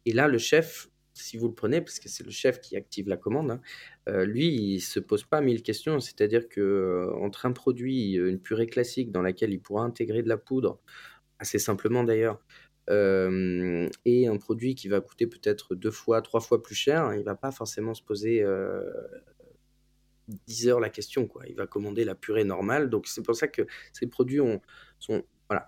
Et là, le chef, si vous le prenez, parce que c'est le chef qui active la commande, lui, il ne se pose pas 1000 questions. C'est-à-dire qu'entre un produit, une purée classique dans laquelle il pourra intégrer de la poudre, assez simplement d'ailleurs, et un produit qui va coûter peut-être 2 fois, 3 fois plus cher, il ne va pas forcément se poser 10 heures la question, quoi. Il va commander la purée normale. Donc, c'est pour ça que ces produits sont... Voilà,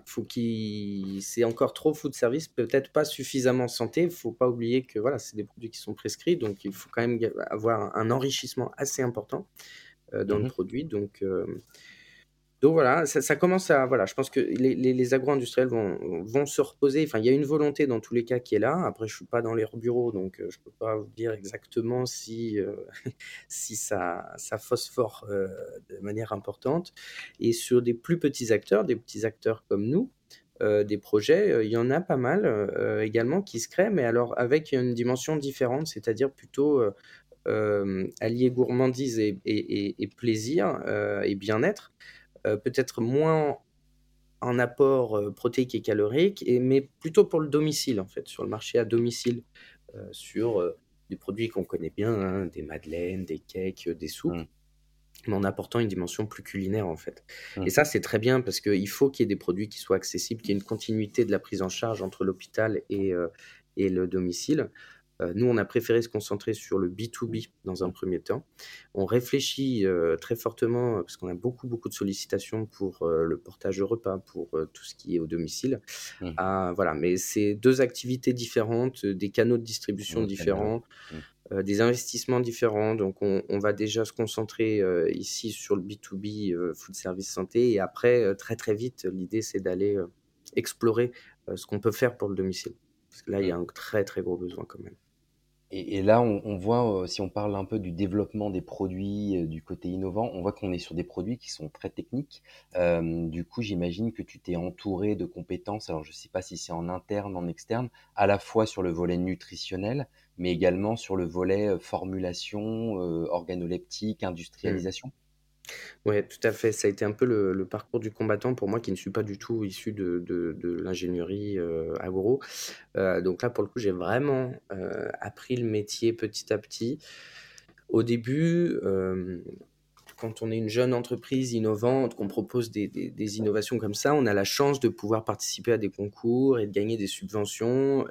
c'est encore trop food service, peut-être pas suffisamment santé. Il ne faut pas oublier que c'est des produits qui sont prescrits, donc il faut quand même avoir un enrichissement assez important dans le produit. Donc, Donc voilà, ça commence à... Voilà, je pense que les agro-industriels vont se reposer. Enfin, il y a une volonté dans tous les cas qui est là. Après, je ne suis pas dans leur bureau, donc je ne peux pas vous dire exactement si ça phosphore de manière importante. Et sur des plus petits acteurs, comme nous, des projets, il y en a pas mal également qui se créent, mais alors avec une dimension différente, c'est-à-dire plutôt... allier gourmandise et plaisir et bien-être, peut-être moins en apport protéique et calorique, mais plutôt pour le domicile, en fait, sur le marché à domicile, sur des produits qu'on connaît bien, hein, des madeleines, des cakes, des soupes, mais en apportant une dimension plus culinaire, en fait. Et ça, c'est très bien, parce qu'il faut qu'il y ait des produits qui soient accessibles, qu'il y ait une continuité de la prise en charge entre l'hôpital et le domicile. Nous, on a préféré se concentrer sur le B2B dans un premier temps. On réfléchit très fortement, parce qu'on a beaucoup de sollicitations pour le portage repas, pour tout ce qui est au domicile. Voilà. Mais c'est deux activités différentes, des canaux de distribution différents, des investissements différents. Donc, on va déjà se concentrer ici sur le B2B Food Service Santé. Et après, très vite, l'idée, c'est d'aller explorer ce qu'on peut faire pour le domicile. Parce que là, il y a un très gros besoin quand même. Et là, on voit, si on parle un peu du développement des produits, du côté innovant, on voit qu'on est sur des produits qui sont très techniques. Du coup, j'imagine que tu t'es entouré de compétences, alors je ne sais pas si c'est en interne, en externe, à la fois sur le volet nutritionnel, mais également sur le volet formulation, organoleptique, industrialisation. Oui, tout à fait. Ça a été un peu le parcours du combattant pour moi, qui ne suis pas du tout issu de l'ingénierie agro. Donc là, pour le coup, j'ai vraiment appris le métier petit à petit. Au début, quand on est une jeune entreprise innovante, qu'on propose des innovations comme ça, on a la chance de pouvoir participer à des concours et de gagner des subventions,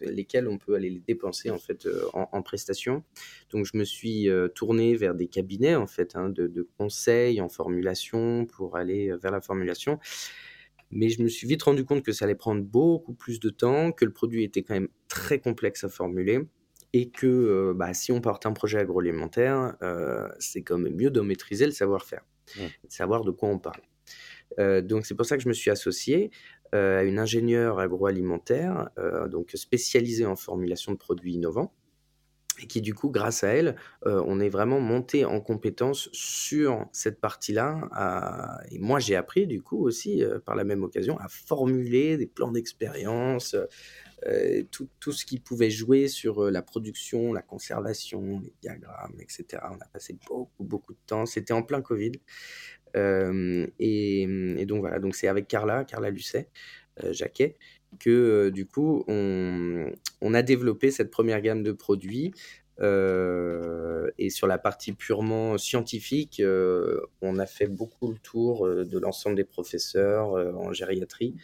lesquelles on peut aller les dépenser en fait en prestations. Donc je me suis tourné vers des cabinets en fait de conseils en formulation pour aller vers la formulation, mais je me suis vite rendu compte que ça allait prendre beaucoup plus de temps, que le produit était quand même très complexe à formuler. Et que si on porte un projet agroalimentaire, c'est quand même mieux de maîtriser le savoir-faire, de savoir de quoi on parle. Donc, c'est pour ça que je me suis associé à une ingénieure agroalimentaire, donc spécialisée en formulation de produits innovants, et qui, du coup, grâce à elle, on est vraiment monté en compétence sur cette partie-là. Et moi, j'ai appris, du coup, aussi, par la même occasion, à formuler des plans d'expérience, tout ce qui pouvait jouer sur la production, la conservation, les diagrammes, etc. On a passé beaucoup de temps. C'était en plein Covid. Et donc, voilà. Donc, c'est avec Carla Lucet-Jacquet, que du coup, on a développé cette première gamme de produits. Et sur la partie purement scientifique, on a fait beaucoup le tour de l'ensemble des professeurs en gériatrie.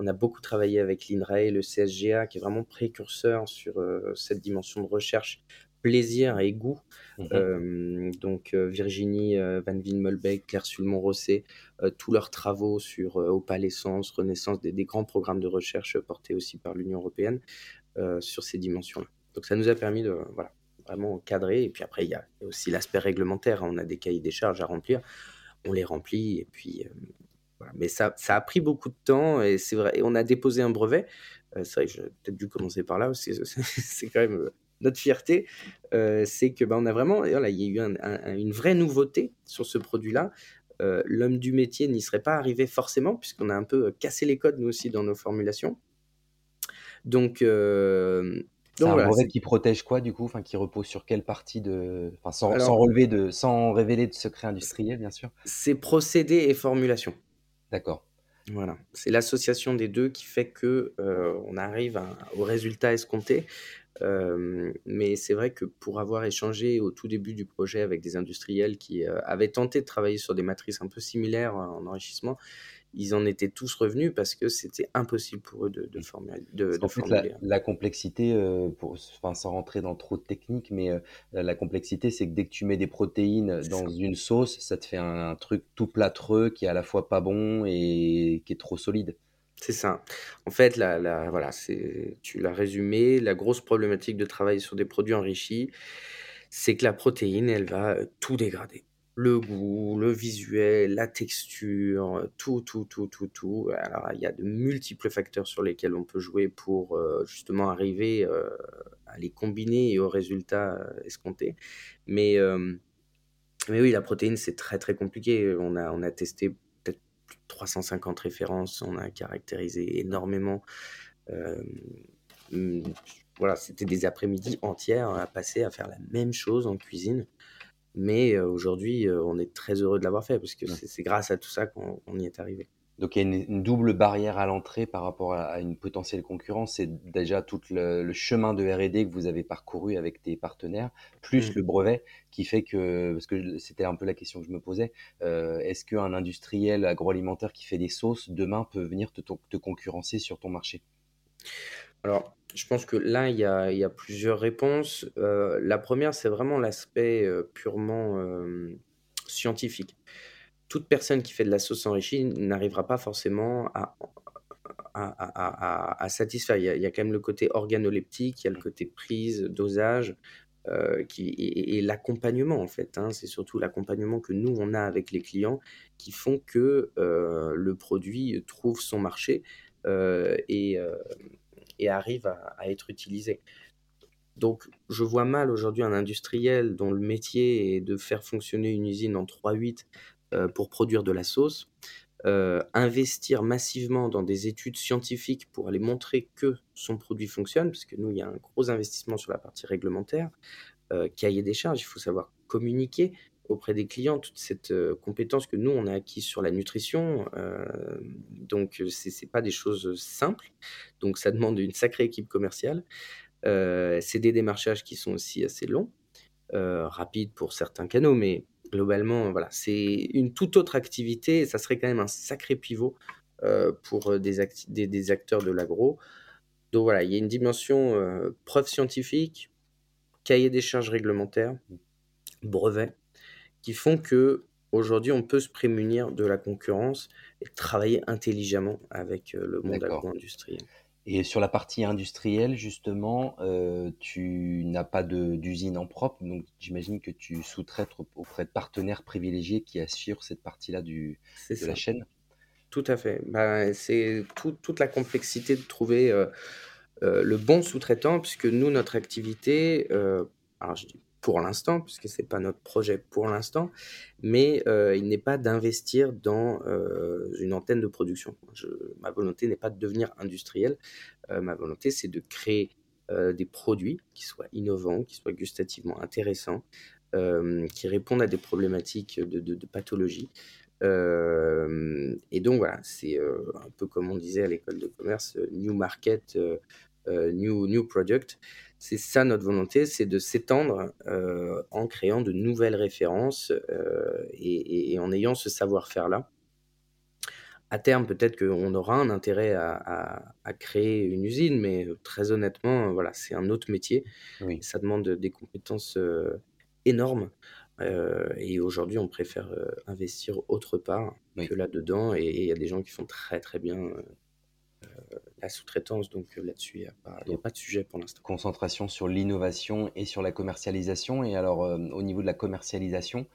On a beaucoup travaillé avec l'INRAE, le CSGA, qui est vraiment précurseur sur cette dimension de recherche, plaisir et goût. Donc Virginie Van Vien-Molbeek, Claire Sulmon-Rossé, tous leurs travaux sur opalescence, renaissance, des grands programmes de recherche portés aussi par l'Union européenne sur ces dimensions-là. Donc ça nous a permis de... Voilà, vraiment cadré. Et puis après, il y a aussi l'aspect réglementaire. On a des cahiers des charges à remplir. On les remplit. Et puis, voilà. Mais ça a pris beaucoup de temps. Et c'est vrai, on a déposé un brevet. C'est vrai que j'ai peut-être dû commencer par là. C'est quand même notre fierté. C'est que on a vraiment... Voilà, il y a eu une vraie nouveauté sur ce produit-là. L'homme du métier n'y serait pas arrivé forcément, puisqu'on a un peu cassé les codes, nous aussi, dans nos formulations. Donc... Donc, c'est un brevet qui protège quoi du coup, enfin, qui repose sur quelle partie de... Enfin, sans révéler de secret industriel, bien sûr. C'est procédé et formulation. D'accord. Voilà. C'est l'association des deux qui fait qu'on arrive au résultat escompté. Mais c'est vrai que pour avoir échangé au tout début du projet avec des industriels qui avaient tenté de travailler sur des matrices un peu similaires en enrichissement, ils en étaient tous revenus parce que c'était impossible pour eux de formuler. En fait, la complexité, sans rentrer dans trop de technique, mais la complexité, c'est que dès que tu mets des protéines dans une sauce, ça te fait un truc tout plâtreux qui est à la fois pas bon et qui est trop solide. C'est ça. En fait, voilà, tu l'as résumé, la grosse problématique de travailler sur des produits enrichis, c'est que la protéine, elle va tout dégrader. le goût, le visuel, la texture, tout. Alors, il y a de multiples facteurs sur lesquels on peut jouer pour justement arriver à les combiner et au résultat escompté. Mais oui, la protéine, c'est très, très compliqué. On a testé peut-être plus de 350 références. On a caractérisé énormément. Voilà, c'était des après-midi entières à passer à faire la même chose en cuisine. Mais aujourd'hui, on est très heureux de l'avoir fait parce que c'est grâce à tout ça qu'on y est arrivé. Donc, il y a une double barrière à l'entrée par rapport à une potentielle concurrence. C'est déjà tout le chemin de R&D que vous avez parcouru avec tes partenaires, plus le brevet qui fait que, parce que c'était un peu la question que je me posais, est-ce qu'un industriel agroalimentaire qui fait des sauces, demain, peut venir te concurrencer sur ton marché ? Alors, je pense que là, il y a plusieurs réponses. La première, c'est vraiment l'aspect purement scientifique. Toute personne qui fait de la sauce enrichie n'arrivera pas forcément à satisfaire. Il y a quand même le côté organoleptique, il y a le côté prise, dosage et l'accompagnement en fait. C'est surtout l'accompagnement que nous, on a avec les clients qui font que le produit trouve son marché et arrive à être utilisé. Donc, je vois mal aujourd'hui un industriel dont le métier est de faire fonctionner une usine en 3/8 pour produire de la sauce, investir massivement dans des études scientifiques pour aller montrer que son produit fonctionne, parce que nous, il y a un gros investissement sur la partie réglementaire, cahier des charges, il faut savoir communiquer auprès des clients toute cette compétence que nous, on a acquise sur la nutrition. Donc, c'est pas des choses simples. Donc, ça demande une sacrée équipe commerciale. C'est des démarchages qui sont aussi assez longs, rapides pour certains canaux, mais globalement, voilà, c'est une toute autre activité. Ça serait quand même un sacré pivot pour des acteurs de l'agro. Donc voilà, il y a une dimension preuve scientifique, cahier des charges réglementaires, brevets, qui font qu'aujourd'hui, on peut se prémunir de la concurrence et travailler intelligemment avec le monde agro-industriel. Et sur la partie industrielle, justement, tu n'as pas d'usine en propre, donc j'imagine que tu sous-traites auprès de partenaires privilégiés qui assurent cette partie-là de la chaîne. Tout à fait. C'est toute la complexité de trouver le bon sous-traitant, puisque nous, notre activité, alors je dis pour l'instant, puisque ce n'est pas notre projet pour l'instant, mais il n'est pas d'investir dans une antenne de production. Ma volonté n'est pas de devenir industriel. Ma volonté, c'est de créer des produits qui soient innovants, qui soient gustativement intéressants, qui répondent à des problématiques de pathologie. Et donc, voilà, c'est un peu comme on disait à l'école de commerce, new market, new product. C'est ça notre volonté, c'est de s'étendre en créant de nouvelles références et en ayant ce savoir-faire-là. À terme, peut-être qu'on aura un intérêt à créer une usine, mais très honnêtement, voilà, c'est un autre métier. Oui. Ça demande des compétences énormes. Et aujourd'hui, on préfère investir autre part que là-dedans. Et il y a des gens qui font très, très bien la sous-traitance, donc là-dessus, il n'y a pas de sujet pour l'instant. Concentration sur l'innovation et sur la commercialisation. Et alors, au niveau de la commercialisation,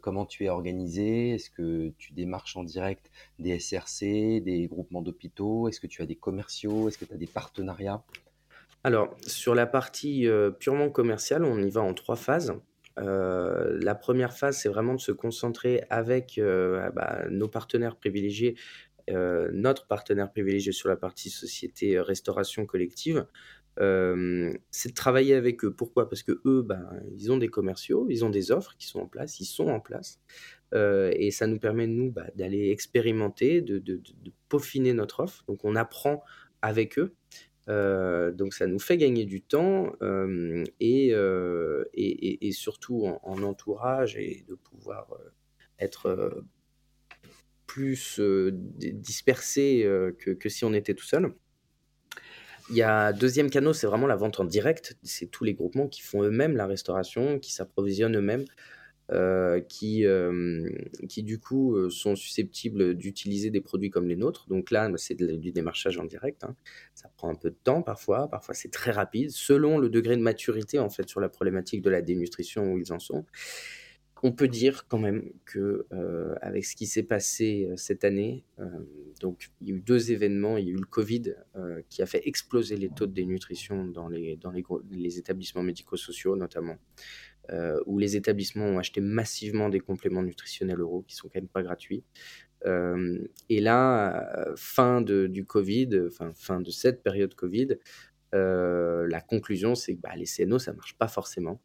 comment tu es organisé ? Est-ce que tu démarches en direct des SRC, des groupements d'hôpitaux ? Est-ce que tu as des commerciaux ? Est-ce que tu as des partenariats ? Alors, sur la partie purement commerciale, on y va en 3 phases. La première phase, c'est vraiment de se concentrer avec nos partenaires privilégiés, notre partenaire privilégié sur la partie société restauration collective, c'est de travailler avec eux. Pourquoi ? Parce que eux, ils ont des commerciaux, ils ont des offres qui sont en place, et ça nous permet nous d'aller expérimenter, de peaufiner notre offre. Donc on apprend avec eux, donc ça nous fait gagner du temps et surtout en entourage et de pouvoir être plus dispersé que si on était tout seul. Il y a deuxième canal, c'est vraiment la vente en direct. C'est tous les groupements qui font eux-mêmes la restauration, qui s'approvisionnent eux-mêmes, qui du coup sont susceptibles d'utiliser des produits comme les nôtres. Donc là, c'est du démarchage en direct. Ça prend un peu de temps parfois c'est très rapide, selon le degré de maturité en fait sur la problématique de la dénutrition où ils en sont. on peut dire quand même que avec ce qui s'est passé cette année, donc il y a eu deux événements, il y a eu le Covid qui a fait exploser les taux de dénutrition dans les établissements médico-sociaux notamment, où les établissements ont acheté massivement des compléments nutritionnels oraux qui sont quand même pas gratuits. Et là, fin de cette période Covid, la conclusion, c'est que les CNO, ça marche pas forcément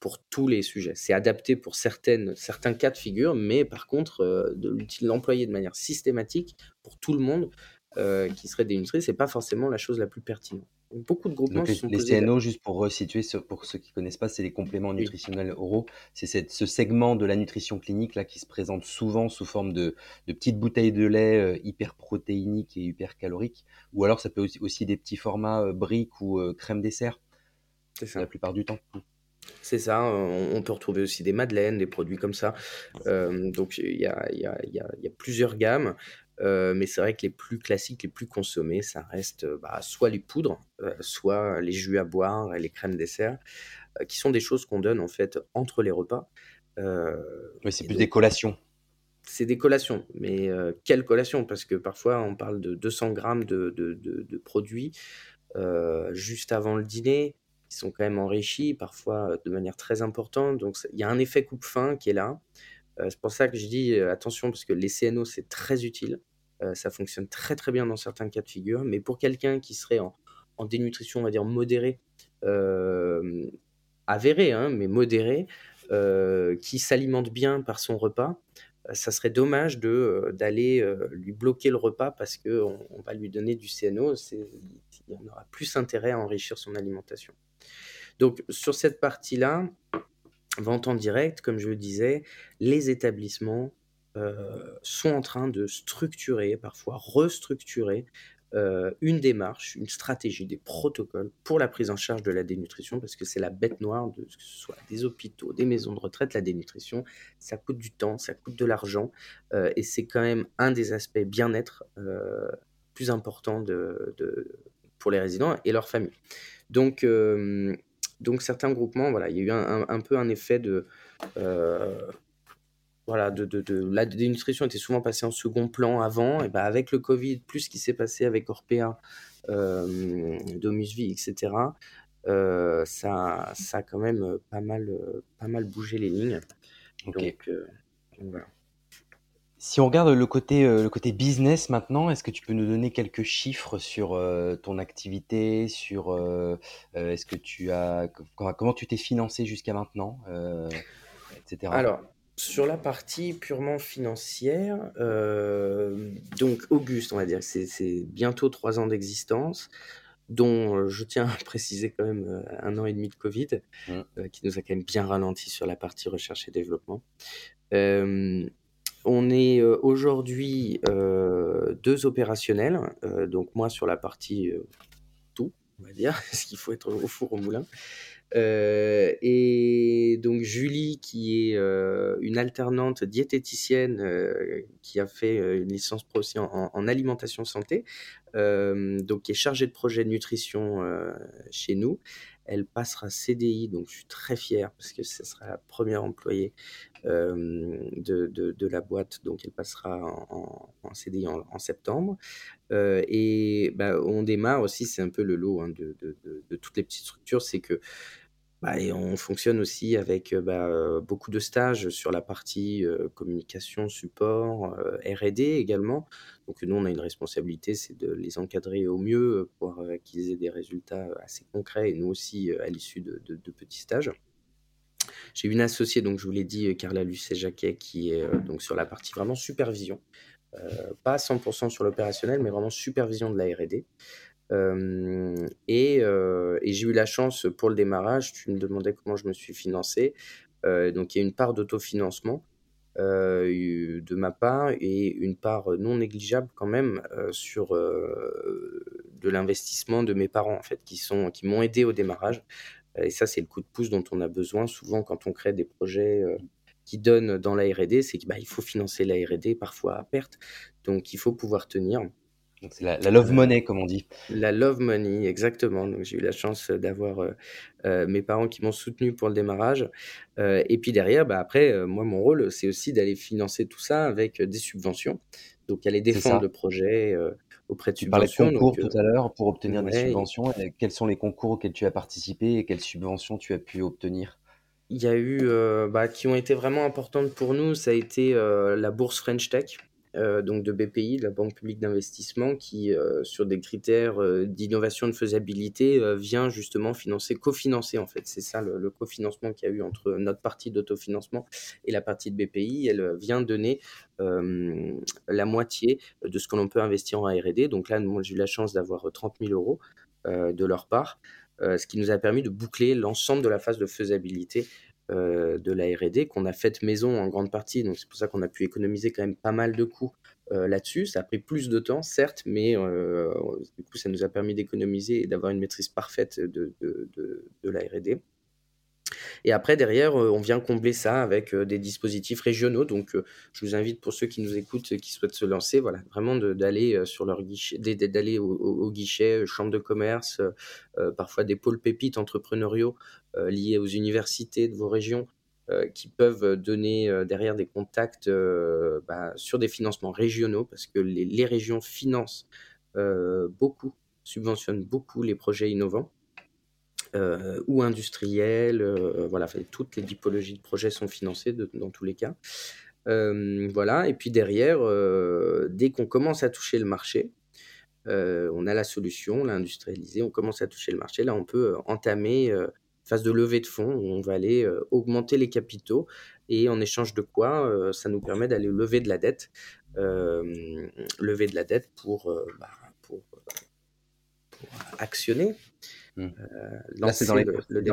pour tous les sujets. C'est adapté pour certains cas de figure, mais par contre, de l'employer de manière systématique pour tout le monde qui serait dénutri, c'est pas forcément la chose la plus pertinente. Beaucoup de groupements se sont posés. Les CNO, juste pour resituer, pour ceux qui ne connaissent pas, c'est les compléments nutritionnels oraux. C'est ce segment de la nutrition clinique là, qui se présente souvent sous forme de petites bouteilles de lait hyper protéiniques et hyper caloriques. Ou alors, ça peut aussi des petits formats briques ou crème dessert. C'est ça. La plupart du temps. C'est ça. On peut retrouver aussi des madeleines, des produits comme ça. Donc, il y a plusieurs gammes. Mais c'est vrai que les plus classiques, les plus consommés, ça reste soit les poudres, soit les jus à boire et les crèmes dessert, qui sont des choses qu'on donne en fait entre les repas. Mais c'est plus des collations. C'est des collations, mais quelles collations ? Parce que parfois on parle de 200 grammes de produits juste avant le dîner, qui sont quand même enrichis, parfois de manière très importante. Donc il y a un effet coupe-faim qui est là. C'est pour ça que je dis attention, parce que les CNO, c'est très utile. Ça fonctionne très, très bien dans certains cas de figure. Mais pour quelqu'un qui serait en dénutrition, on va dire modérée, avérée, hein, mais modérée, qui s'alimente bien par son repas, ça serait dommage d'aller lui bloquer le repas parce qu'on va lui donner du CNO. On aura plus intérêt à enrichir son alimentation. Donc, sur cette partie-là, vente en direct, comme je le disais, les établissements sont en train de structurer, parfois restructurer, une démarche, une stratégie, des protocoles pour la prise en charge de la dénutrition, parce que c'est la bête noire, que ce soit des hôpitaux, des maisons de retraite, la dénutrition, ça coûte du temps, ça coûte de l'argent, et c'est quand même un des aspects bien-être plus importants pour les résidents et leurs familles. Donc certains groupements, il y a eu un peu un effet de... la dénutrition était souvent passée en second plan avant, et avec le Covid, plus ce qui s'est passé avec Orpea, Domus-Vie, etc., ça a quand même pas mal bougé les lignes. Okay. Donc voilà. Si on regarde le côté business maintenant, est-ce que tu peux nous donner quelques chiffres sur ton activité, sur est-ce que tu as comment tu t'es financé jusqu'à maintenant, etc. Alors sur la partie purement financière, donc Auguste, on va dire, c'est bientôt 3 ans d'existence, dont je tiens à préciser quand même 1 an et demi de Covid, qui nous a quand même bien ralenti sur la partie recherche et développement. On est aujourd'hui 2 opérationnels, donc moi sur la partie tout, on va dire, parce qu'il faut être au four au moulin, et donc Julie qui est une alternante diététicienne qui a fait une licence pro aussi en alimentation santé, donc qui est chargée de projet de nutrition chez nous. Elle passera CDI, donc je suis très fier parce que ce sera la première employée de la boîte. Donc, elle passera en CDI en septembre. Et on démarre aussi, c'est un peu le lot de toutes les petites structures, c'est que et on fonctionne aussi avec beaucoup de stages sur la partie communication, support, R&D également. Donc nous, on a une responsabilité, c'est de les encadrer au mieux pour qu'ils aient des résultats assez concrets, et nous aussi à l'issue de petits stages. J'ai une associée, donc je vous l'ai dit, Carla Lucet-Jacquet, qui est donc sur la partie vraiment supervision. Pas 100% sur l'opérationnel, mais vraiment supervision de la R&D. Et j'ai eu la chance pour le démarrage, tu me demandais comment je me suis financé, donc il y a une part d'autofinancement de ma part et une part non négligeable quand même sur de l'investissement de mes parents en fait, qui m'ont aidé au démarrage, et ça c'est le coup de pouce dont on a besoin souvent quand on crée des projets qui donnent dans la R&D, c'est qu'il faut financer la R&D parfois à perte, donc il faut pouvoir tenir. Donc c'est la love money, comme on dit. La love money, exactement. Donc j'ai eu la chance d'avoir mes parents qui m'ont soutenu pour le démarrage. Et puis derrière, après, moi, mon rôle, c'est aussi d'aller financer tout ça avec des subventions. Donc aller défendre le projet auprès de subventions. Tu parlais de concours tout à l'heure pour obtenir des subventions. Et quels sont les concours auxquels tu as participé et quelles subventions tu as pu obtenir? Il y a eu, qui ont été vraiment importantes pour nous, ça a été la bourse French Tech. Donc de BPI, la Banque publique d'investissement, qui, sur des critères d'innovation, de faisabilité, vient justement cofinancer en fait. C'est ça le cofinancement qu'il y a eu entre notre partie d'autofinancement et la partie de BPI. Elle vient donner la moitié de ce que l'on peut investir en R&D. Donc là, moi, j'ai eu la chance d'avoir 30 000 € de leur part, ce qui nous a permis de boucler l'ensemble de la phase de faisabilité de la R&D, qu'on a faite maison en grande partie, donc c'est pour ça qu'on a pu économiser quand même pas mal de coûts là-dessus. Ça a pris plus de temps, certes, mais du coup, ça nous a permis d'économiser et d'avoir une maîtrise parfaite de la R&D. Et après, derrière, on vient combler ça avec des dispositifs régionaux. Donc, je vous invite, pour ceux qui nous écoutent, qui souhaitent se lancer, vraiment d'aller sur leur guichet, d'aller au guichet, chambre de commerce, parfois des pôles pépites entrepreneuriaux liés aux universités de vos régions, qui peuvent donner derrière des contacts sur des financements régionaux, parce que les régions financent beaucoup, subventionnent beaucoup les projets innovants. Ou industriels, toutes les typologies de projets sont financées dans tous les cas. Et puis derrière, dès qu'on commence à toucher le marché, on a la solution, on l'a industrialisée, on commence à toucher le marché. Là, on peut entamer une phase de levée de fonds où on va aller augmenter les capitaux, et en échange de quoi, ça nous permet d'aller lever de la dette pour actionner. Là, c'est dans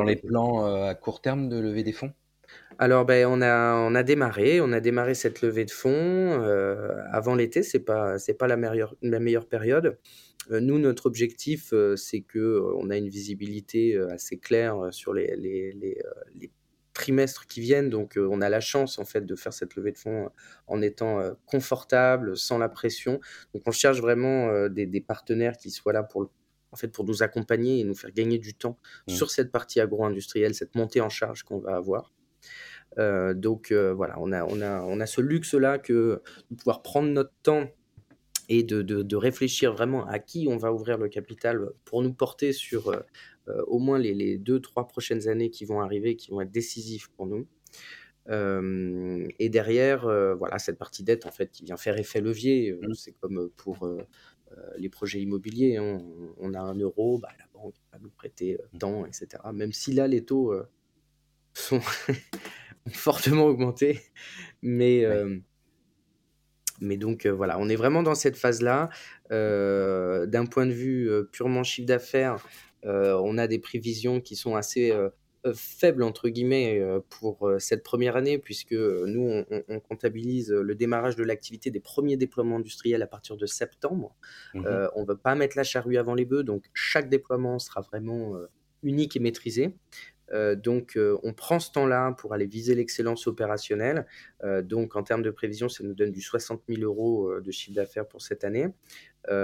les plans à court terme de lever des fonds? Alors, on a démarré cette levée de fonds avant l'été. C'est pas la meilleure période. Nous, notre objectif, c'est que on a une visibilité assez claire sur les trimestres qui viennent. Donc, on a la chance en fait de faire cette levée de fonds en étant confortable, sans la pression. Donc, on cherche vraiment des partenaires qui soient là pour nous accompagner et nous faire gagner du temps sur cette partie agro-industrielle, cette montée en charge qu'on va avoir. On a ce luxe-là que de pouvoir prendre notre temps et de réfléchir vraiment à qui on va ouvrir le capital pour nous porter sur au moins les 2-3 prochaines années qui vont arriver, qui vont être décisives pour nous. Et derrière, cette partie dette en fait qui vient faire effet levier. C'est comme pour les projets immobiliers, hein. On a 1 €, la banque va nous prêter tant, etc. Même si là, les taux sont fortement augmentés. Mais donc, on est vraiment dans cette phase-là. D'un point de vue purement chiffre d'affaires, on a des prévisions qui sont assez faibles, entre guillemets, pour cette première année, puisque nous, on comptabilise le démarrage de l'activité des premiers déploiements industriels à partir de septembre. On ne veut pas mettre la charrue avant les bœufs, donc chaque déploiement sera vraiment unique et maîtrisé. Donc, on prend ce temps-là pour aller viser l'excellence opérationnelle. Donc, en termes de prévision, ça nous donne du 60 000 € de chiffre d'affaires pour cette année, qui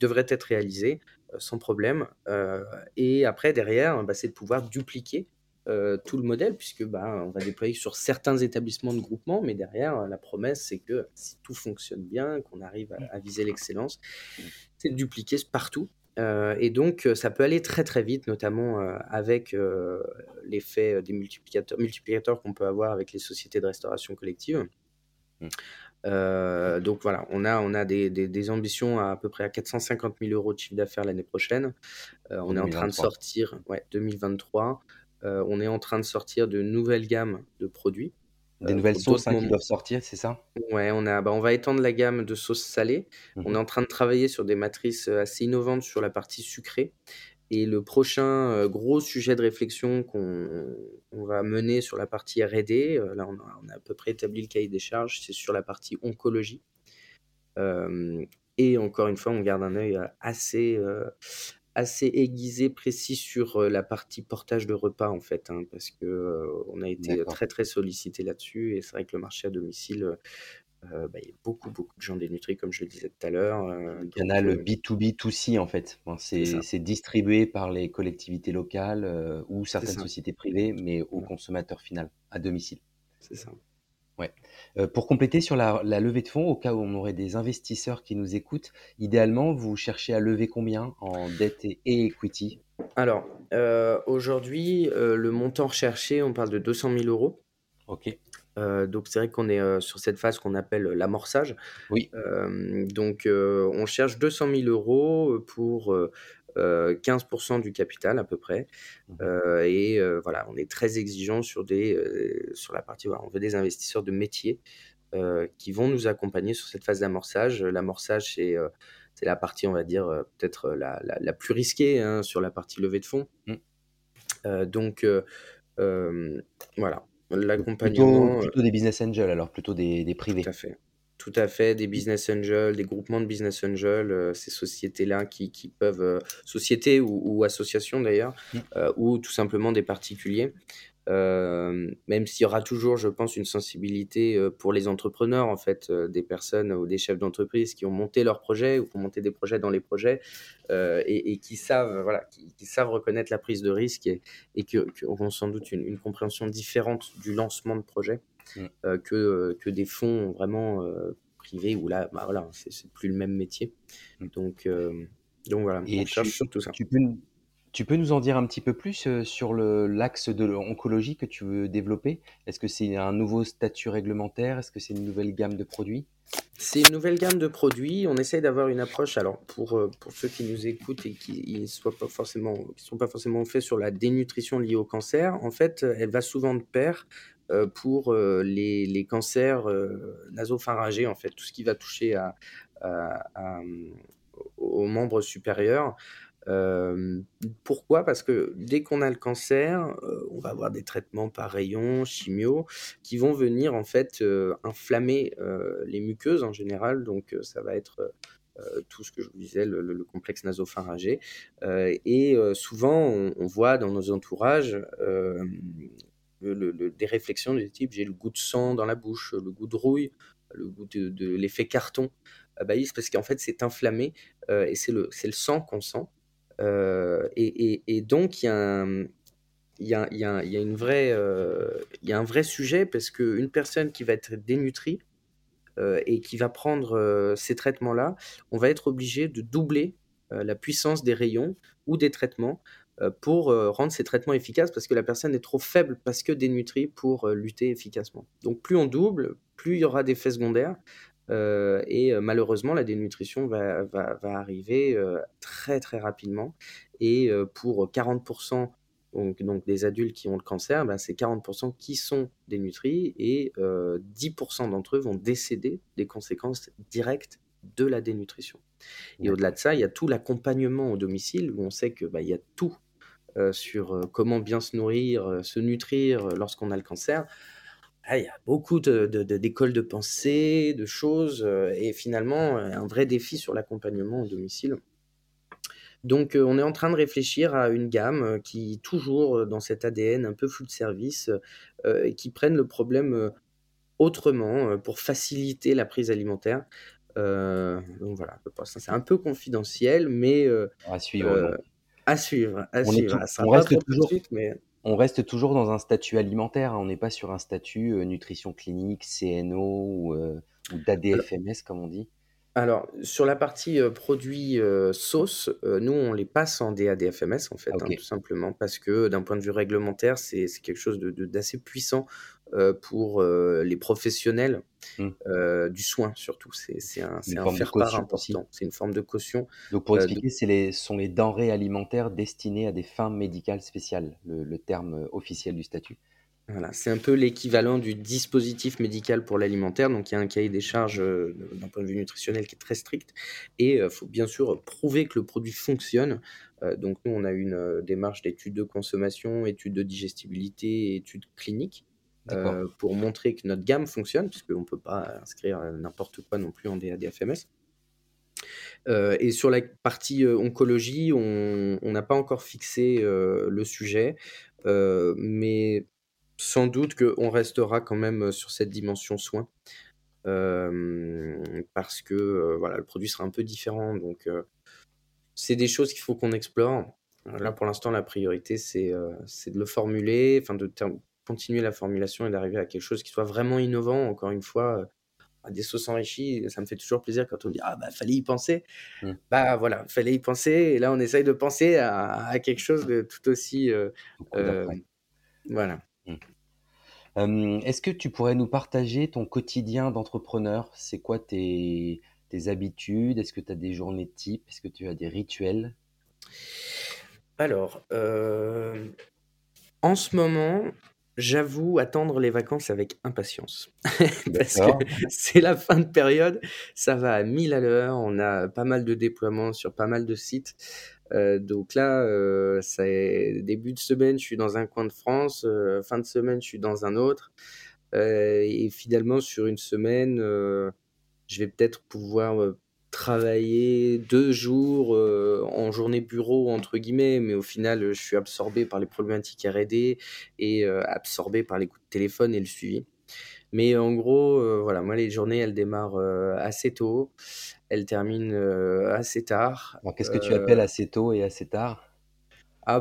devrait être réalisé sans problème. Et après, derrière, c'est de pouvoir dupliquer tout le modèle, puisque on va déployer sur certains établissements de groupement. Mais derrière, la promesse, c'est que si tout fonctionne bien, qu'on arrive à viser l'excellence, c'est de dupliquer partout. Et donc, ça peut aller très très vite, notamment avec l'effet des multiplicateurs qu'on peut avoir avec les sociétés de restauration collective. Donc voilà, on a des ambitions à peu près à 450 000 € de chiffre d'affaires l'année prochaine. On est en train de sortir 2023. On est en train de sortir de nouvelles gammes de produits. Des nouvelles sauces qui doivent sortir, c'est ça? Ouais, on va étendre la gamme de sauces salées. On est en train de travailler sur des matrices assez innovantes sur la partie sucrée. Et le prochain gros sujet de réflexion qu'on va mener sur la partie R&D, là on a à peu près établi le cahier des charges, c'est sur la partie oncologie. Et encore une fois, on garde un œil assez aiguisé, précis sur la partie portage de repas en fait, parce que on a été très très sollicité là-dessus, et c'est vrai que le marché à domicile il y a beaucoup de gens dénutris, comme je le disais tout à l'heure. Canal B2B2C, en fait. Bon, c'est distribué par les collectivités locales ou certaines sociétés privées, mais au consommateur final, à domicile. C'est ça. Ouais. Pour compléter sur la levée de fonds, au cas où on aurait des investisseurs qui nous écoutent, idéalement, vous cherchez à lever combien en dette et equity ? Alors, aujourd'hui, le montant recherché, on parle de 200 000 euros. Ok. Donc, c'est vrai qu'on est sur cette phase qu'on appelle l'amorçage. Oui. Donc, on cherche 200 000 euros pour 15% du capital à peu près. Et on est très exigeant sur la partie, on veut des investisseurs de métier qui vont nous accompagner sur cette phase d'amorçage. L'amorçage, c'est la partie, on va dire, peut-être la plus risquée sur la partie levée de fonds. Donc, l'accompagnement. Plutôt des business angels, alors plutôt des privés. Tout à fait, des business angels, des groupements de business angels, ces sociétés-là qui peuvent, sociétés ou associations d'ailleurs, ou tout simplement des particuliers. Même s'il y aura toujours, je pense, une sensibilité pour les entrepreneurs, en fait, des personnes ou des chefs d'entreprise qui ont monté leurs projets ou qui ont monté des projets dans les projets et qui savent reconnaître la prise de risque et qui auront sans doute une compréhension différente du lancement de projet que des fonds vraiment privés où là, c'est plus le même métier. Donc, on cherche sur tout ça. Tu peux nous en dire un petit peu plus sur l'axe de l'oncologie que tu veux développer ? Est-ce que c'est un nouveau statut réglementaire ? Est-ce que c'est une nouvelle gamme de produits ? C'est une nouvelle gamme de produits. On essaye d'avoir une approche, alors pour ceux qui nous écoutent et qui ne sont pas forcément faits sur la dénutrition liée au cancer, en fait, elle va souvent de pair pour les cancers nasopharyngés, en fait, tout ce qui va toucher aux membres supérieurs. Pourquoi ? Parce que dès qu'on a le cancer, on va avoir des traitements par rayon, chimio, qui vont venir en fait inflammer les muqueuses en général. Donc ça va être tout ce que je vous disais, le complexe nasopharyngé. Et souvent, on voit dans nos entourages des réflexions du type « j'ai le goût de sang dans la bouche, le goût de rouille, le goût de l'effet carton ». C'est parce qu'en fait, c'est inflammé et c'est le sang qu'on sent. Et donc, il y a un vrai sujet parce qu'une personne qui va être dénutrie et qui va prendre ces traitements-là, on va être obligé de doubler la puissance des rayons ou des traitements pour rendre ces traitements efficaces parce que la personne est trop faible parce que dénutrie pour lutter efficacement. Donc, plus on double, plus il y aura d'effets secondaires. Et malheureusement, la dénutrition va arriver très très rapidement. Et pour 40% donc des adultes qui ont le cancer, c'est 40% qui sont dénutris et 10% d'entre eux vont décéder des conséquences directes de la dénutrition. Et au-delà de ça, il y a tout l'accompagnement au domicile où on sait que il y a tout sur comment bien se nourrir, se nutrir lorsqu'on a le cancer. Il y a beaucoup d'écoles de pensée, de choses, et finalement, un vrai défi sur l'accompagnement au domicile. Donc, on est en train de réfléchir à une gamme qui, toujours dans cet ADN un peu food service, qui prenne le problème autrement pour faciliter la prise alimentaire. Donc, c'est un peu confidentiel, mais à suivre. À suivre. Ça va trop tout de suite, mais... On reste toujours dans un statut alimentaire, on n'est pas sur un statut nutrition clinique, CNO ou DADFMS comme on dit. Alors, sur la partie produits sauce, nous, on les passe en DADFMS, en fait, tout simplement, parce que d'un point de vue réglementaire, c'est quelque chose d'assez puissant pour les professionnels du soin, surtout. C'est un faire-part important, c'est une forme de caution. Donc, pour expliquer, sont les denrées alimentaires destinées à des fins médicales spéciales, le terme officiel du statut. Voilà, c'est un peu l'équivalent du dispositif médical pour l'alimentaire. Donc, il y a un cahier des charges d'un point de vue nutritionnel qui est très strict. Et il faut bien sûr prouver que le produit fonctionne. Donc, nous, on a une démarche d'études de consommation, études de digestibilité et études cliniques pour montrer que notre gamme fonctionne, puisqu'on ne peut pas inscrire n'importe quoi non plus en DADFMS. Et sur la partie oncologie, on n'a pas encore fixé le sujet, mais... Sans doute qu'on restera quand même sur cette dimension soin parce que voilà, le produit sera un peu différent. Donc, c'est des choses qu'il faut qu'on explore. Là, pour l'instant, la priorité, c'est de le formuler, enfin de continuer la formulation et d'arriver à quelque chose qui soit vraiment innovant. Encore une fois, des sauces enrichies, ça me fait toujours plaisir quand on me dit « Ah, bah, fallait y penser !» Bah, voilà, fallait y penser. Et là, on essaye de penser à quelque chose de tout aussi… voilà. Est-ce que tu pourrais nous partager ton quotidien d'entrepreneur ? C'est quoi tes habitudes ? Est-ce que tu as des journées types ? Est-ce que tu as des rituels ? Alors, en ce moment… J'avoue attendre les vacances avec impatience parce que c'est la fin de période, ça va à 1000 à l'heure, on a pas mal de déploiements sur pas mal de sites. Donc là, c'est début de semaine, je suis dans un coin de France, fin de semaine, je suis dans un autre. Et finalement, sur une semaine, je vais peut-être pouvoir travailler 2 jours en journée bureau entre guillemets, mais au final je suis absorbé par les problématiques R&D et absorbé par les coups de téléphone et le suivi, mais en gros voilà, moi les journées elles démarrent assez tôt, elles terminent assez tard. Alors, qu'est-ce que tu appelles assez tôt et assez tard?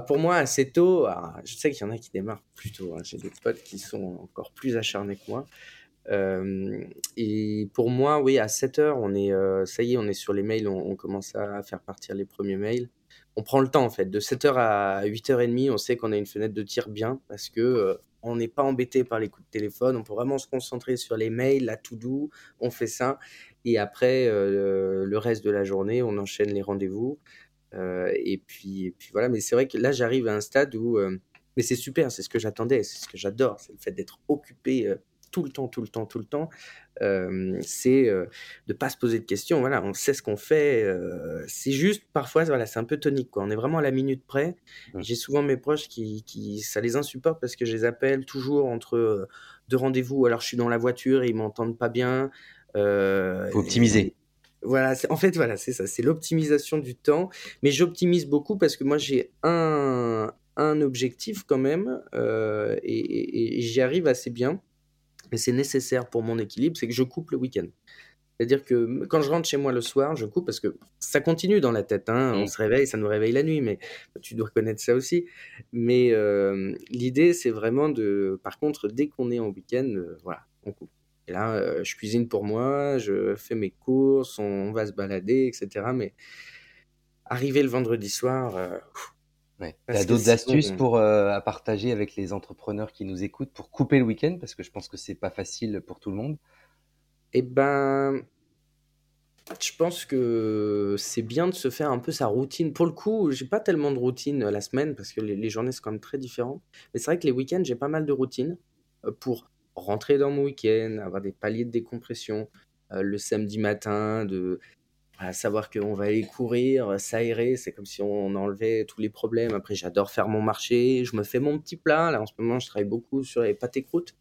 Pour moi assez tôt, je sais qu'il y en a qui démarrent plus tôt, hein. J'ai des potes qui sont encore plus acharnés que moi. Et pour moi, oui, à 7h, on est, ça y est, on est sur les mails, on commence à faire partir les premiers mails. On prend le temps, en fait. De 7h à 8h30, on sait qu'on a une fenêtre de tir bien parce que on n'est pas embêté par les coups de téléphone. On peut vraiment se concentrer sur les mails, la to-do, on fait ça. Et après, le reste de la journée, on enchaîne les rendez-vous. Et puis voilà. Mais c'est vrai que là, j'arrive à un stade où, mais c'est super, c'est ce que j'attendais, c'est ce que j'adore, c'est le fait d'être occupé, tout le temps, c'est de ne pas se poser de questions, voilà, on sait ce qu'on fait, c'est juste, parfois, voilà, c'est un peu tonique, quoi. On est vraiment à la minute près, j'ai souvent mes proches qui ça les insupporte parce que je les appelle toujours entre 2 rendez-vous, alors je suis dans la voiture et ils ne m'entendent pas bien. Faut optimiser. Voilà, en fait, voilà, c'est ça, c'est l'optimisation du temps, mais j'optimise beaucoup parce que moi, j'ai un objectif quand même, et j'y arrive assez bien. Mais c'est nécessaire pour mon équilibre, c'est que je coupe le week-end. C'est-à-dire que quand je rentre chez moi le soir, je coupe parce que ça continue dans la tête. Hein. On se réveille, ça nous réveille la nuit, mais tu dois connaître ça aussi. Mais l'idée, c'est vraiment de… Par contre, dès qu'on est en week-end, voilà, on coupe. Et là, je cuisine pour moi, je fais mes courses, on va se balader, etc. Mais arriver le vendredi soir… Ouais. Tu as d'autres astuces pour, à partager avec les entrepreneurs qui nous écoutent pour couper le week-end? Parce que je pense que ce n'est pas facile pour tout le monde. Eh bien, je pense que c'est bien de se faire un peu sa routine. Pour le coup, je n'ai pas tellement de routine la semaine parce que les journées sont quand même très différentes. Mais c'est vrai que les week-ends, j'ai pas mal de routines pour rentrer dans mon week-end, avoir des paliers de décompression le samedi matin, à savoir qu'on va aller courir, s'aérer, c'est comme si on enlevait tous les problèmes. Après, j'adore faire mon marché, je me fais mon petit plat. Là, en ce moment, je travaille beaucoup sur les pâtés croûtes.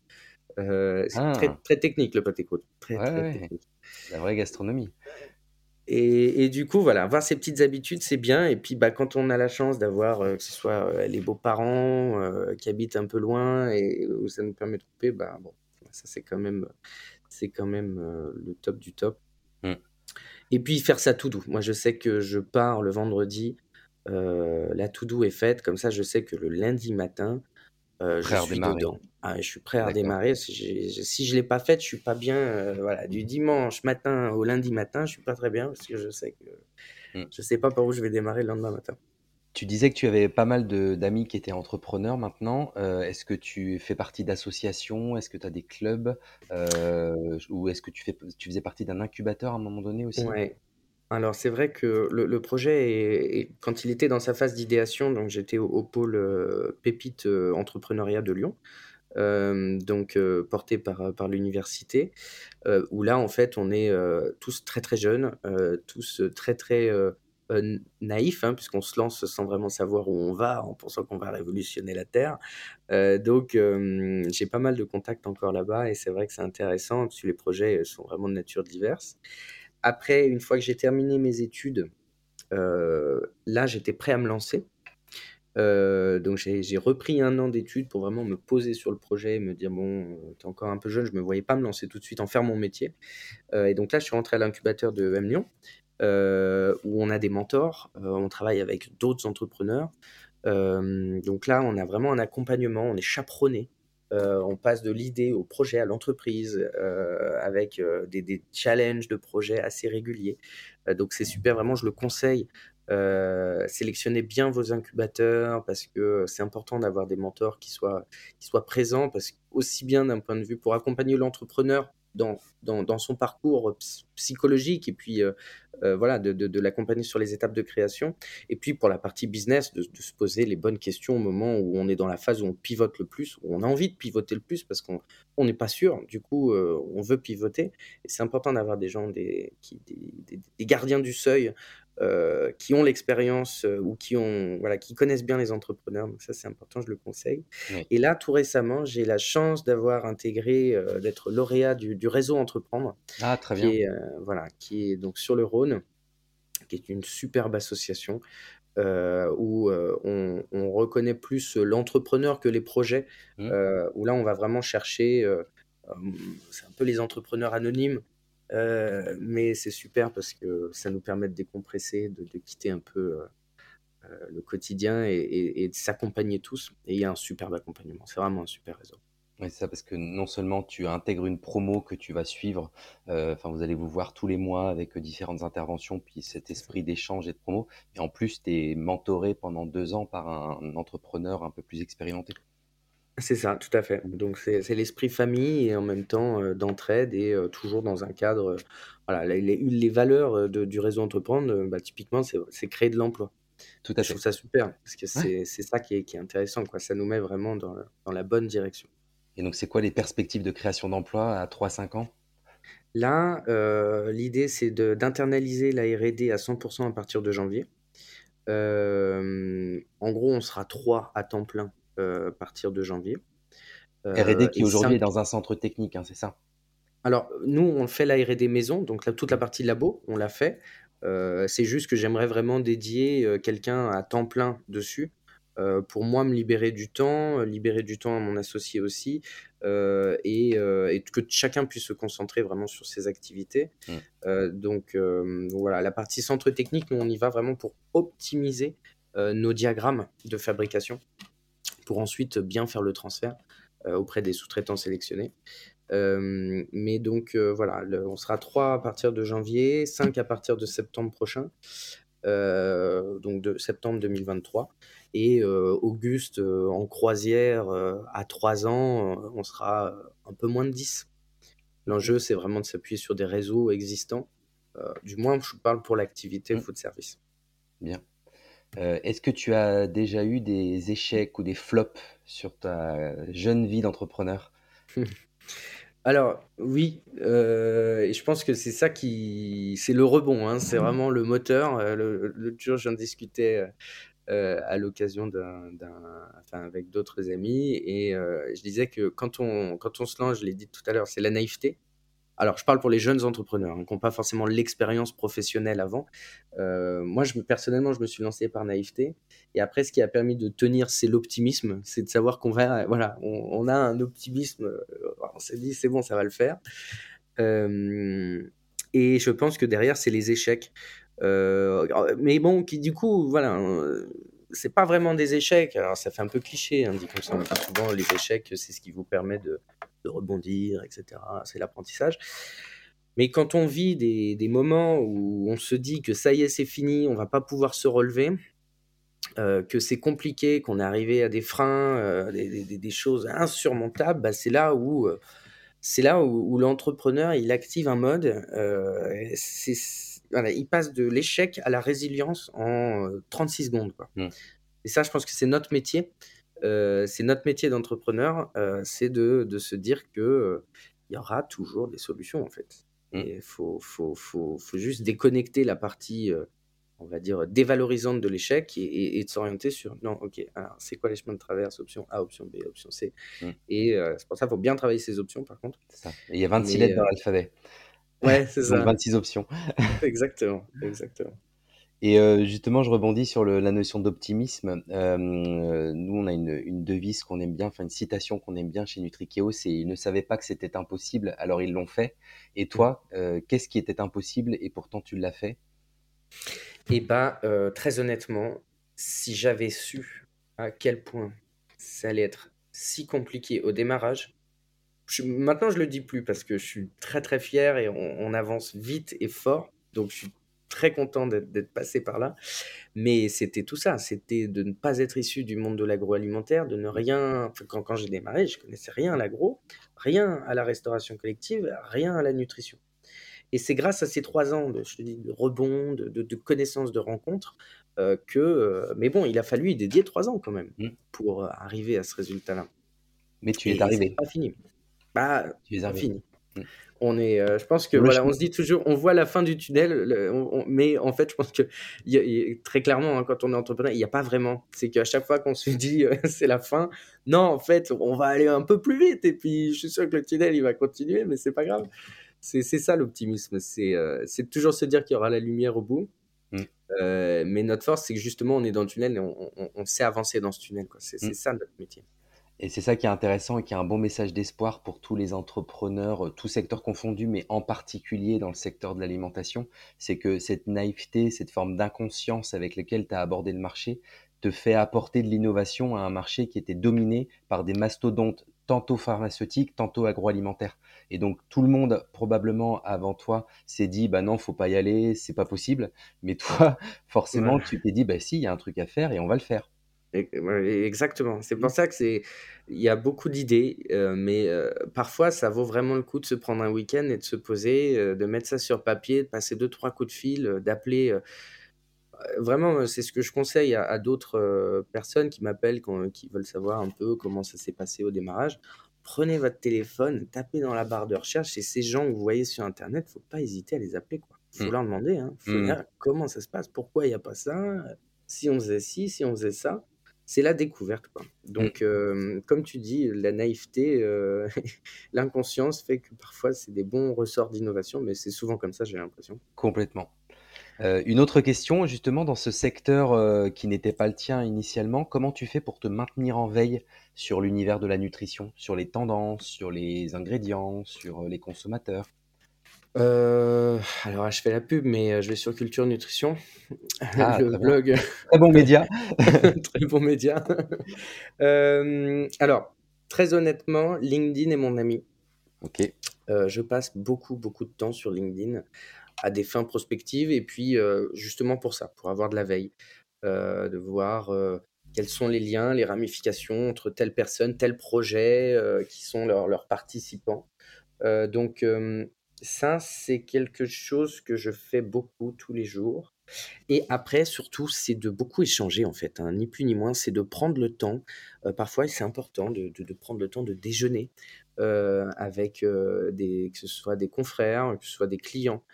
C'est très, très technique, le pâté croûte. Très technique. La vraie gastronomie. Et du coup, voilà, avoir ces petites habitudes, c'est bien. Et puis, quand on a la chance d'avoir, que ce soit les beaux-parents qui habitent un peu loin et où ça nous permet de couper, ça, c'est quand même le top du top. Et puis faire sa to-do. Moi, je sais que je pars le vendredi, la to-do est faite. Comme ça, je sais que le lundi matin, je suis dedans. Je suis prêt à redémarrer. Si je ne l'ai pas faite, je ne suis pas bien. Voilà. Du dimanche matin au lundi matin, je ne suis pas très bien parce que je sais que je ne sais pas par où je vais démarrer le lendemain matin. Tu disais que tu avais pas mal d'amis qui étaient entrepreneurs maintenant. Est-ce que tu fais partie d'associations? Est-ce que tu as des clubs? Ou est-ce que tu faisais partie d'un incubateur à un moment donné aussi? Oui. Alors, c'est vrai que le projet, quand il était dans sa phase d'idéation, donc j'étais au pôle Pépite Entrepreneuriat de Lyon, porté par l'université, où là, en fait, on est tous très, très jeunes, tous très, très… naïf, hein, puisqu'on se lance sans vraiment savoir où on va, en pensant qu'on va révolutionner la Terre. Donc, j'ai pas mal de contacts encore là-bas et c'est vrai que c'est intéressant parce que les projets sont vraiment de nature diverse. Après, une fois que j'ai terminé mes études, là, j'étais prêt à me lancer. Donc j'ai repris un an d'études pour vraiment me poser sur le projet et me dire bon, t'es encore un peu jeune, je me voyais pas me lancer tout de suite en faire mon métier, et donc là je suis rentré à l'incubateur de EM Lyon, où on a des mentors, on travaille avec d'autres entrepreneurs, donc là on a vraiment un accompagnement, on est chaperonné, on passe de l'idée au projet, à l'entreprise, avec des challenges de projet assez réguliers, donc c'est super, vraiment je le conseille. Sélectionnez bien vos incubateurs parce que c'est important d'avoir des mentors qui soient présents, parce qu'aussi bien d'un point de vue pour accompagner l'entrepreneur dans son parcours psychologique et puis de l'accompagner sur les étapes de création, et puis pour la partie business de se poser les bonnes questions au moment où on est dans la phase où on pivote le plus, où on a envie de pivoter le plus parce qu'on n'est pas sûr, du coup on veut pivoter, et c'est important d'avoir des gens des gardiens du seuil, qui ont l'expérience, ou qui connaissent bien les entrepreneurs, donc ça c'est important, je le conseille. Oui. Et là tout récemment j'ai la chance d'avoir intégré, d'être lauréat du réseau Entreprendre. Ah très bien. Qui est donc sur le Rhône, qui est une superbe association, où on reconnaît plus l'entrepreneur que les projets, où là on va vraiment chercher, c'est un peu les entrepreneurs anonymes. Mais c'est super parce que ça nous permet de décompresser, de quitter un peu le quotidien et de s'accompagner tous. Et il y a un superbe accompagnement, c'est vraiment un super réseau. Oui, c'est ça, parce que non seulement tu intègres une promo que tu vas suivre, vous allez vous voir tous les mois avec différentes interventions, puis cet esprit d'échange et de promo, et en plus tu es mentoré pendant 2 ans par un entrepreneur un peu plus expérimenté. C'est ça, tout à fait. Donc, c'est l'esprit famille et en même temps d'entraide, et toujours dans un cadre. Les valeurs du réseau Entreprendre, typiquement, c'est créer de l'emploi. Tout à fait. Je trouve ça super parce que c'est ça qui est intéressant, quoi. Ça nous met vraiment dans la bonne direction. Et donc, c'est quoi les perspectives de création d'emploi à 3-5 ans ? Là, l'idée, c'est d'internaliser la R&D à 100% à partir de janvier. En gros, on sera 3 à temps plein. À partir de janvier. R&D qui aujourd'hui est dans un centre technique, c'est ça ? Alors, nous, on fait la R&D maison, donc toute la partie labo, on l'a fait. C'est juste que j'aimerais vraiment dédier quelqu'un à temps plein dessus, pour moi, me libérer du temps à mon associé aussi, et que chacun puisse se concentrer vraiment sur ses activités. La partie centre technique, nous, on y va vraiment pour optimiser nos diagrammes de fabrication, pour ensuite bien faire le transfert auprès des sous-traitants sélectionnés. On sera 3 à partir de janvier, 5 à partir de septembre prochain, donc de septembre 2023. Et Auguste, en croisière, à 3 ans, on sera un peu moins de 10. L'enjeu, c'est vraiment de s'appuyer sur des réseaux existants. Du moins, je parle pour l'activité food service. Bien. Est-ce que tu as déjà eu des échecs ou des flops sur ta jeune vie d'entrepreneur ? Alors oui, et je pense que c'est ça c'est le rebond, c'est vraiment le moteur. L'autre jour, j'en discutais à l'occasion avec d'autres amis, et je disais que quand on se lance, je l'ai dit tout à l'heure, c'est la naïveté. Alors, je parle pour les jeunes entrepreneurs qui n'ont pas forcément l'expérience professionnelle avant. Moi, personnellement, je me suis lancé par naïveté. Et après, ce qui a permis de tenir, c'est l'optimisme. C'est de savoir qu'on va... Voilà, on a un optimisme. On s'est dit, c'est bon, ça va le faire. Et je pense que derrière, c'est les échecs. Mais bon, qui du coup, voilà... c'est pas vraiment des échecs. Alors, ça fait un peu cliché, dit comme ça. On dit souvent, les échecs, c'est ce qui vous permet de rebondir, etc. C'est l'apprentissage. Mais quand on vit des moments où on se dit que ça y est, c'est fini, on va pas pouvoir se relever, que c'est compliqué, qu'on est arrivé à des freins, des choses insurmontables, c'est là où l'entrepreneur, il active un mode. Il passe de l'échec à la résilience en 36 secondes. Quoi. Mmh. Et ça, je pense que c'est notre métier. C'est notre métier d'entrepreneur. C'est de se dire qu'il y aura toujours des solutions, en fait. Il faut juste déconnecter la partie, dévalorisante de l'échec et de s'orienter sur non, ok, alors c'est quoi les chemins de traverse, option A, option B, option C. Et c'est pour ça qu'il faut bien travailler ces options, par contre. C'est ça. Et il y a 26 lettres dans l'alphabet. Ouais, c'est ça. 26 options. Exactement. Et justement, je rebondis sur la notion d'optimisme. Nous, on a une devise qu'on aime bien, enfin une citation qu'on aime bien chez Nutrikeo, c'est « Ils ne savaient pas que c'était impossible, alors ils l'ont fait ». Et toi, qu'est-ce qui était impossible et pourtant tu l'as fait ? Eh bien, très honnêtement, si j'avais su à quel point ça allait être si compliqué au démarrage, maintenant je ne le dis plus parce que je suis très très fier et on avance vite et fort, donc je suis très content d'être passé par là, mais c'était tout ça, c'était de ne pas être issu du monde de l'agroalimentaire, de ne rien, quand j'ai démarré, je connaissais rien à l'agro, rien à la restauration collective, rien à la nutrition. Et c'est grâce à ces 3 ans de rebond, de connaissances, de rencontres, mais bon, il a fallu y dédier 3 ans quand même pour arriver à ce résultat-là. Mais tu es arrivé. C'est pas fini. Bah, tu es arrivé. Fini. On est, je pense que voilà, on se dit toujours, on voit la fin du tunnel, mais en fait, je pense que très clairement, hein, quand on est entrepreneur, il n'y a pas vraiment. C'est qu'à chaque fois qu'on se dit c'est la fin, non, en fait, on va aller un peu plus vite. Et puis, je suis sûr que le tunnel, il va continuer, mais c'est pas grave. C'est ça l'optimisme. C'est toujours se dire qu'il y aura la lumière au bout. Mais notre force, c'est que justement, on est dans le tunnel et on sait avancer dans ce tunnel, quoi. C'est ça notre métier. Et c'est ça qui est intéressant et qui est un bon message d'espoir pour tous les entrepreneurs, tous secteurs confondus, mais en particulier dans le secteur de l'alimentation, c'est que cette naïveté, cette forme d'inconscience avec laquelle tu as abordé le marché te fait apporter de l'innovation à un marché qui était dominé par des mastodontes, tantôt pharmaceutiques, tantôt agroalimentaires. Et donc, tout le monde, probablement, avant toi, s'est dit « bah non, faut pas y aller, c'est pas possible ». Mais toi, forcément, tu t'es dit « bah si, il y a un truc à faire et on va le faire ». Exactement, c'est pour ça que il y a beaucoup d'idées, mais parfois ça vaut vraiment le coup de se prendre un week-end et de se poser, de mettre ça sur papier, de passer 2-3 coups de fil, d'appeler. Vraiment, c'est ce que je conseille à d'autres personnes qui m'appellent, qui veulent savoir un peu comment ça s'est passé au démarrage. Prenez votre téléphone, tapez dans la barre de recherche et ces gens que vous voyez sur internet, faut pas hésiter à les appeler, quoi. Faut leur demander, hein. Faut dire comment ça se passe, pourquoi il n'y a pas ça, si on faisait ci, si on faisait ça. C'est la découverte, quoi. Donc, comme tu dis, la naïveté, l'inconscience fait que parfois, c'est des bons ressorts d'innovation, mais c'est souvent comme ça, j'ai l'impression. Complètement. Une autre question, justement, dans ce secteur qui n'était pas le tien initialement, comment tu fais pour te maintenir en veille sur l'univers de la nutrition, sur les tendances, sur les ingrédients, sur les consommateurs ? Alors, je fais la pub, mais je vais sur Culture Nutrition, le blog. Très bon média. Très bon média. Alors, très honnêtement, LinkedIn est mon ami. Ok. Je passe beaucoup de temps sur LinkedIn à des fins prospectives et puis justement pour ça, pour avoir de la veille, de voir quels sont les liens, les ramifications entre telle personne, tel projet, qui sont leurs participants. Ça, c'est quelque chose que je fais beaucoup tous les jours. Et après, surtout, c'est de beaucoup échanger, en fait, hein. Ni plus ni moins, c'est de prendre le temps. Parfois, c'est important de prendre le temps de déjeuner avec que ce soit des confrères, que ce soit des clients,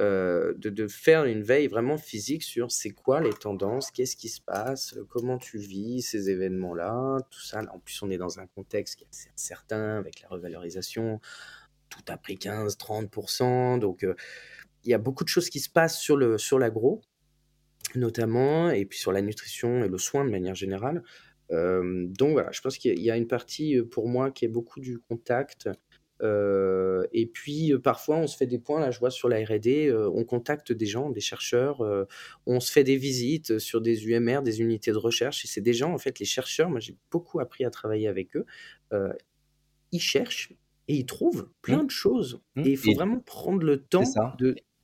de faire une veille vraiment physique sur c'est quoi les tendances, qu'est-ce qui se passe, comment tu vis ces événements-là, tout ça. En plus, on est dans un contexte qui est certain avec la revalorisation. Tout a pris 15-30%, donc il y a beaucoup de choses qui se passent sur l'agro, notamment, et puis sur la nutrition et le soin de manière générale. Donc voilà, je pense qu'il y a une partie pour moi qui est beaucoup du contact. Et puis parfois on se fait des points, là je vois sur la R&D, on contacte des gens, des chercheurs, on se fait des visites sur des UMR, des unités de recherche, et c'est des gens, en fait, les chercheurs, moi j'ai beaucoup appris à travailler avec eux, ils cherchent, et ils trouvent plein de choses. Et il faut vraiment prendre le temps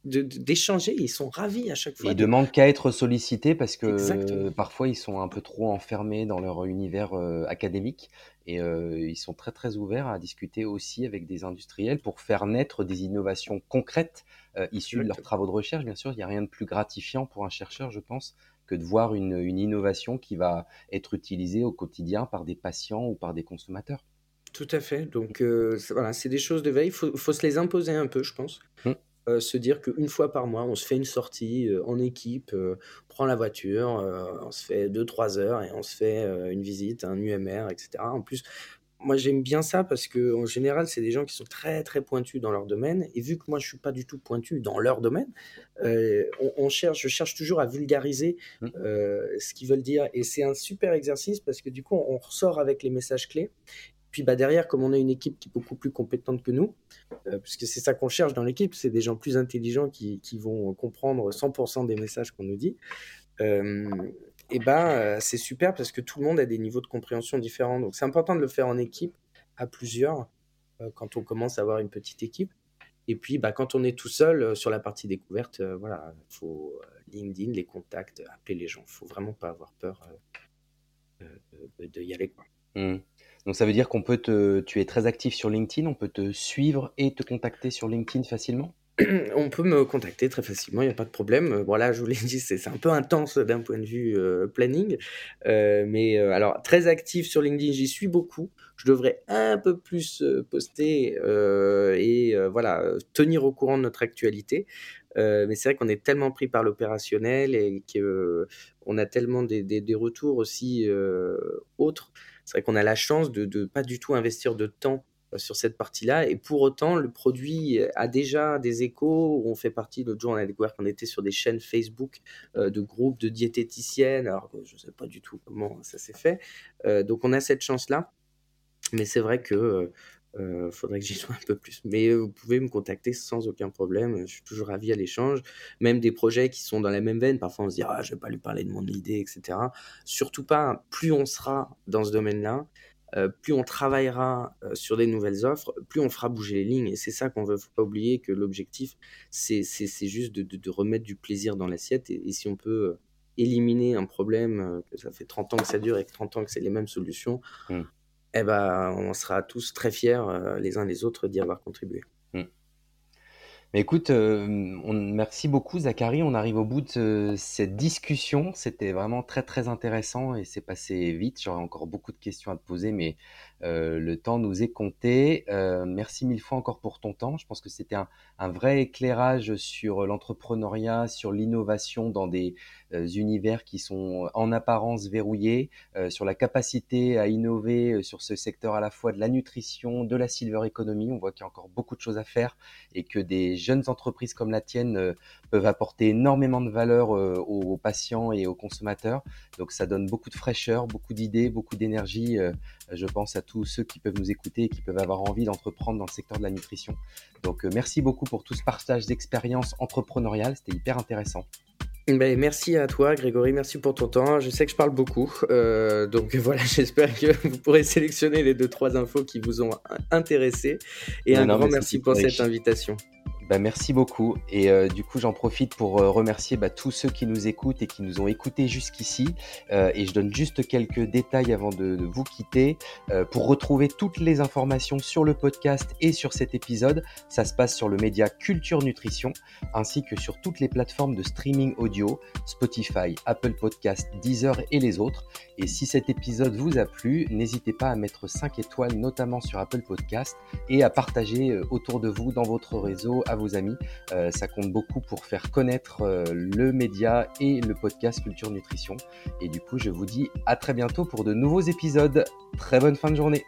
d'échanger. Ils sont ravis à chaque fois. Ils ne demandent qu'à être sollicités parce que parfois, ils sont un peu trop enfermés dans leur univers académique. Et ils sont très, très ouverts à discuter aussi avec des industriels pour faire naître des innovations concrètes issues de leurs travaux de recherche. Bien sûr, il n'y a rien de plus gratifiant pour un chercheur, je pense, que de voir une innovation qui va être utilisée au quotidien par des patients ou par des consommateurs. Tout à fait. Donc, voilà, c'est des choses de veille. Il faut se les imposer un peu, je pense. Se dire qu'une fois par mois, on se fait une sortie en équipe, on prend la voiture, on se fait 2-3 heures et on se fait une visite, un UMR, etc. En plus, Moi, j'aime bien ça parce qu'en général, c'est des gens qui sont très, très pointus dans leur domaine. Et vu que moi, je ne suis pas du tout pointu dans leur domaine, je cherche toujours à vulgariser ce qu'ils veulent dire. Et c'est un super exercice parce que du coup, on ressort avec les messages clés. Puis derrière, comme on a une équipe qui est beaucoup plus compétente que nous, puisque c'est ça qu'on cherche dans l'équipe, c'est des gens plus intelligents qui vont comprendre 100% des messages qu'on nous dit. C'est super parce que tout le monde a des niveaux de compréhension différents. Donc, c'est important de le faire en équipe, à plusieurs, quand on commence à avoir une petite équipe. Et puis, quand on est tout seul sur la partie découverte, il faut LinkedIn, les contacts, appeler les gens. Il ne faut vraiment pas avoir peur de y aller. Donc, ça veut dire qu'on peut tu es très actif sur LinkedIn, on peut te suivre et te contacter sur LinkedIn facilement ? On peut me contacter très facilement, il n'y a pas de problème. Voilà, je vous l'ai dit, c'est un peu intense d'un point de vue planning. Mais très actif sur LinkedIn, j'y suis beaucoup. Je devrais un peu plus poster tenir au courant de notre actualité. Mais c'est vrai qu'on est tellement pris par l'opérationnel et qu'on a tellement des retours aussi autres. C'est vrai qu'on a la chance de ne pas du tout investir de temps sur cette partie-là, et pour autant le produit a déjà des échos. On fait partie, l'autre jour on a découvert qu'on était sur des chaînes Facebook de groupes de diététiciennes, alors que je ne sais pas du tout comment ça s'est fait, donc on a cette chance-là, mais c'est vrai que faudrait que j'y sois un peu plus, mais vous pouvez me contacter sans aucun problème, je suis toujours ravi à l'échange, même des projets qui sont dans la même veine. Parfois on se dit je ne vais pas lui parler de mon idée, etc. Surtout pas, plus on sera dans ce domaine-là, plus on travaillera sur des nouvelles offres, plus on fera bouger les lignes. Et c'est ça qu'on veut. Il ne faut pas oublier que l'objectif, c'est juste de remettre du plaisir dans l'assiette. Et si on peut éliminer un problème, que ça fait 30 ans que ça dure et que 30 ans que c'est les mêmes solutions, on sera tous très fiers les uns les autres d'y avoir contribué. Mais écoute, merci beaucoup Zacharie, on arrive au bout de cette discussion, c'était vraiment très très intéressant et c'est passé vite, j'aurais encore beaucoup de questions à te poser, mais le temps nous est compté. Merci mille fois encore pour ton temps, je pense que c'était un vrai éclairage sur l'entrepreneuriat, sur l'innovation dans des univers qui sont en apparence verrouillés, sur la capacité à innover sur ce secteur à la fois de la nutrition, de la silver economy. On voit qu'il y a encore beaucoup de choses à faire et que des jeunes entreprises comme la tienne peuvent apporter énormément de valeur aux patients et aux consommateurs. Donc ça donne beaucoup de fraîcheur, beaucoup d'idées, beaucoup d'énergie. Je pense à tous ceux qui peuvent nous écouter et qui peuvent avoir envie d'entreprendre dans le secteur de la nutrition. Donc merci beaucoup pour tout ce partage d'expérience entrepreneuriale, c'était hyper intéressant. Merci à toi Grégory, merci pour ton temps, je sais que je parle beaucoup, donc voilà, j'espère que vous pourrez sélectionner les 2-3 infos qui vous ont intéressé, et grand merci pour cette invitation. Merci beaucoup, et du coup j'en profite pour remercier tous ceux qui nous écoutent et qui nous ont écoutés jusqu'ici, et je donne juste quelques détails avant de vous quitter. Pour retrouver toutes les informations sur le podcast et sur cet épisode, ça se passe sur le média Culture Nutrition, ainsi que sur toutes les plateformes de streaming audio, Spotify, Apple Podcasts, Deezer et les autres. Et si cet épisode vous a plu, n'hésitez pas à mettre 5 étoiles, notamment sur Apple Podcasts, et à partager autour de vous, dans votre réseau, à vos amis, ça compte beaucoup pour faire connaître le média et le podcast Culture Nutrition. Et du coup, je vous dis à très bientôt pour de nouveaux épisodes. Très bonne fin de journée.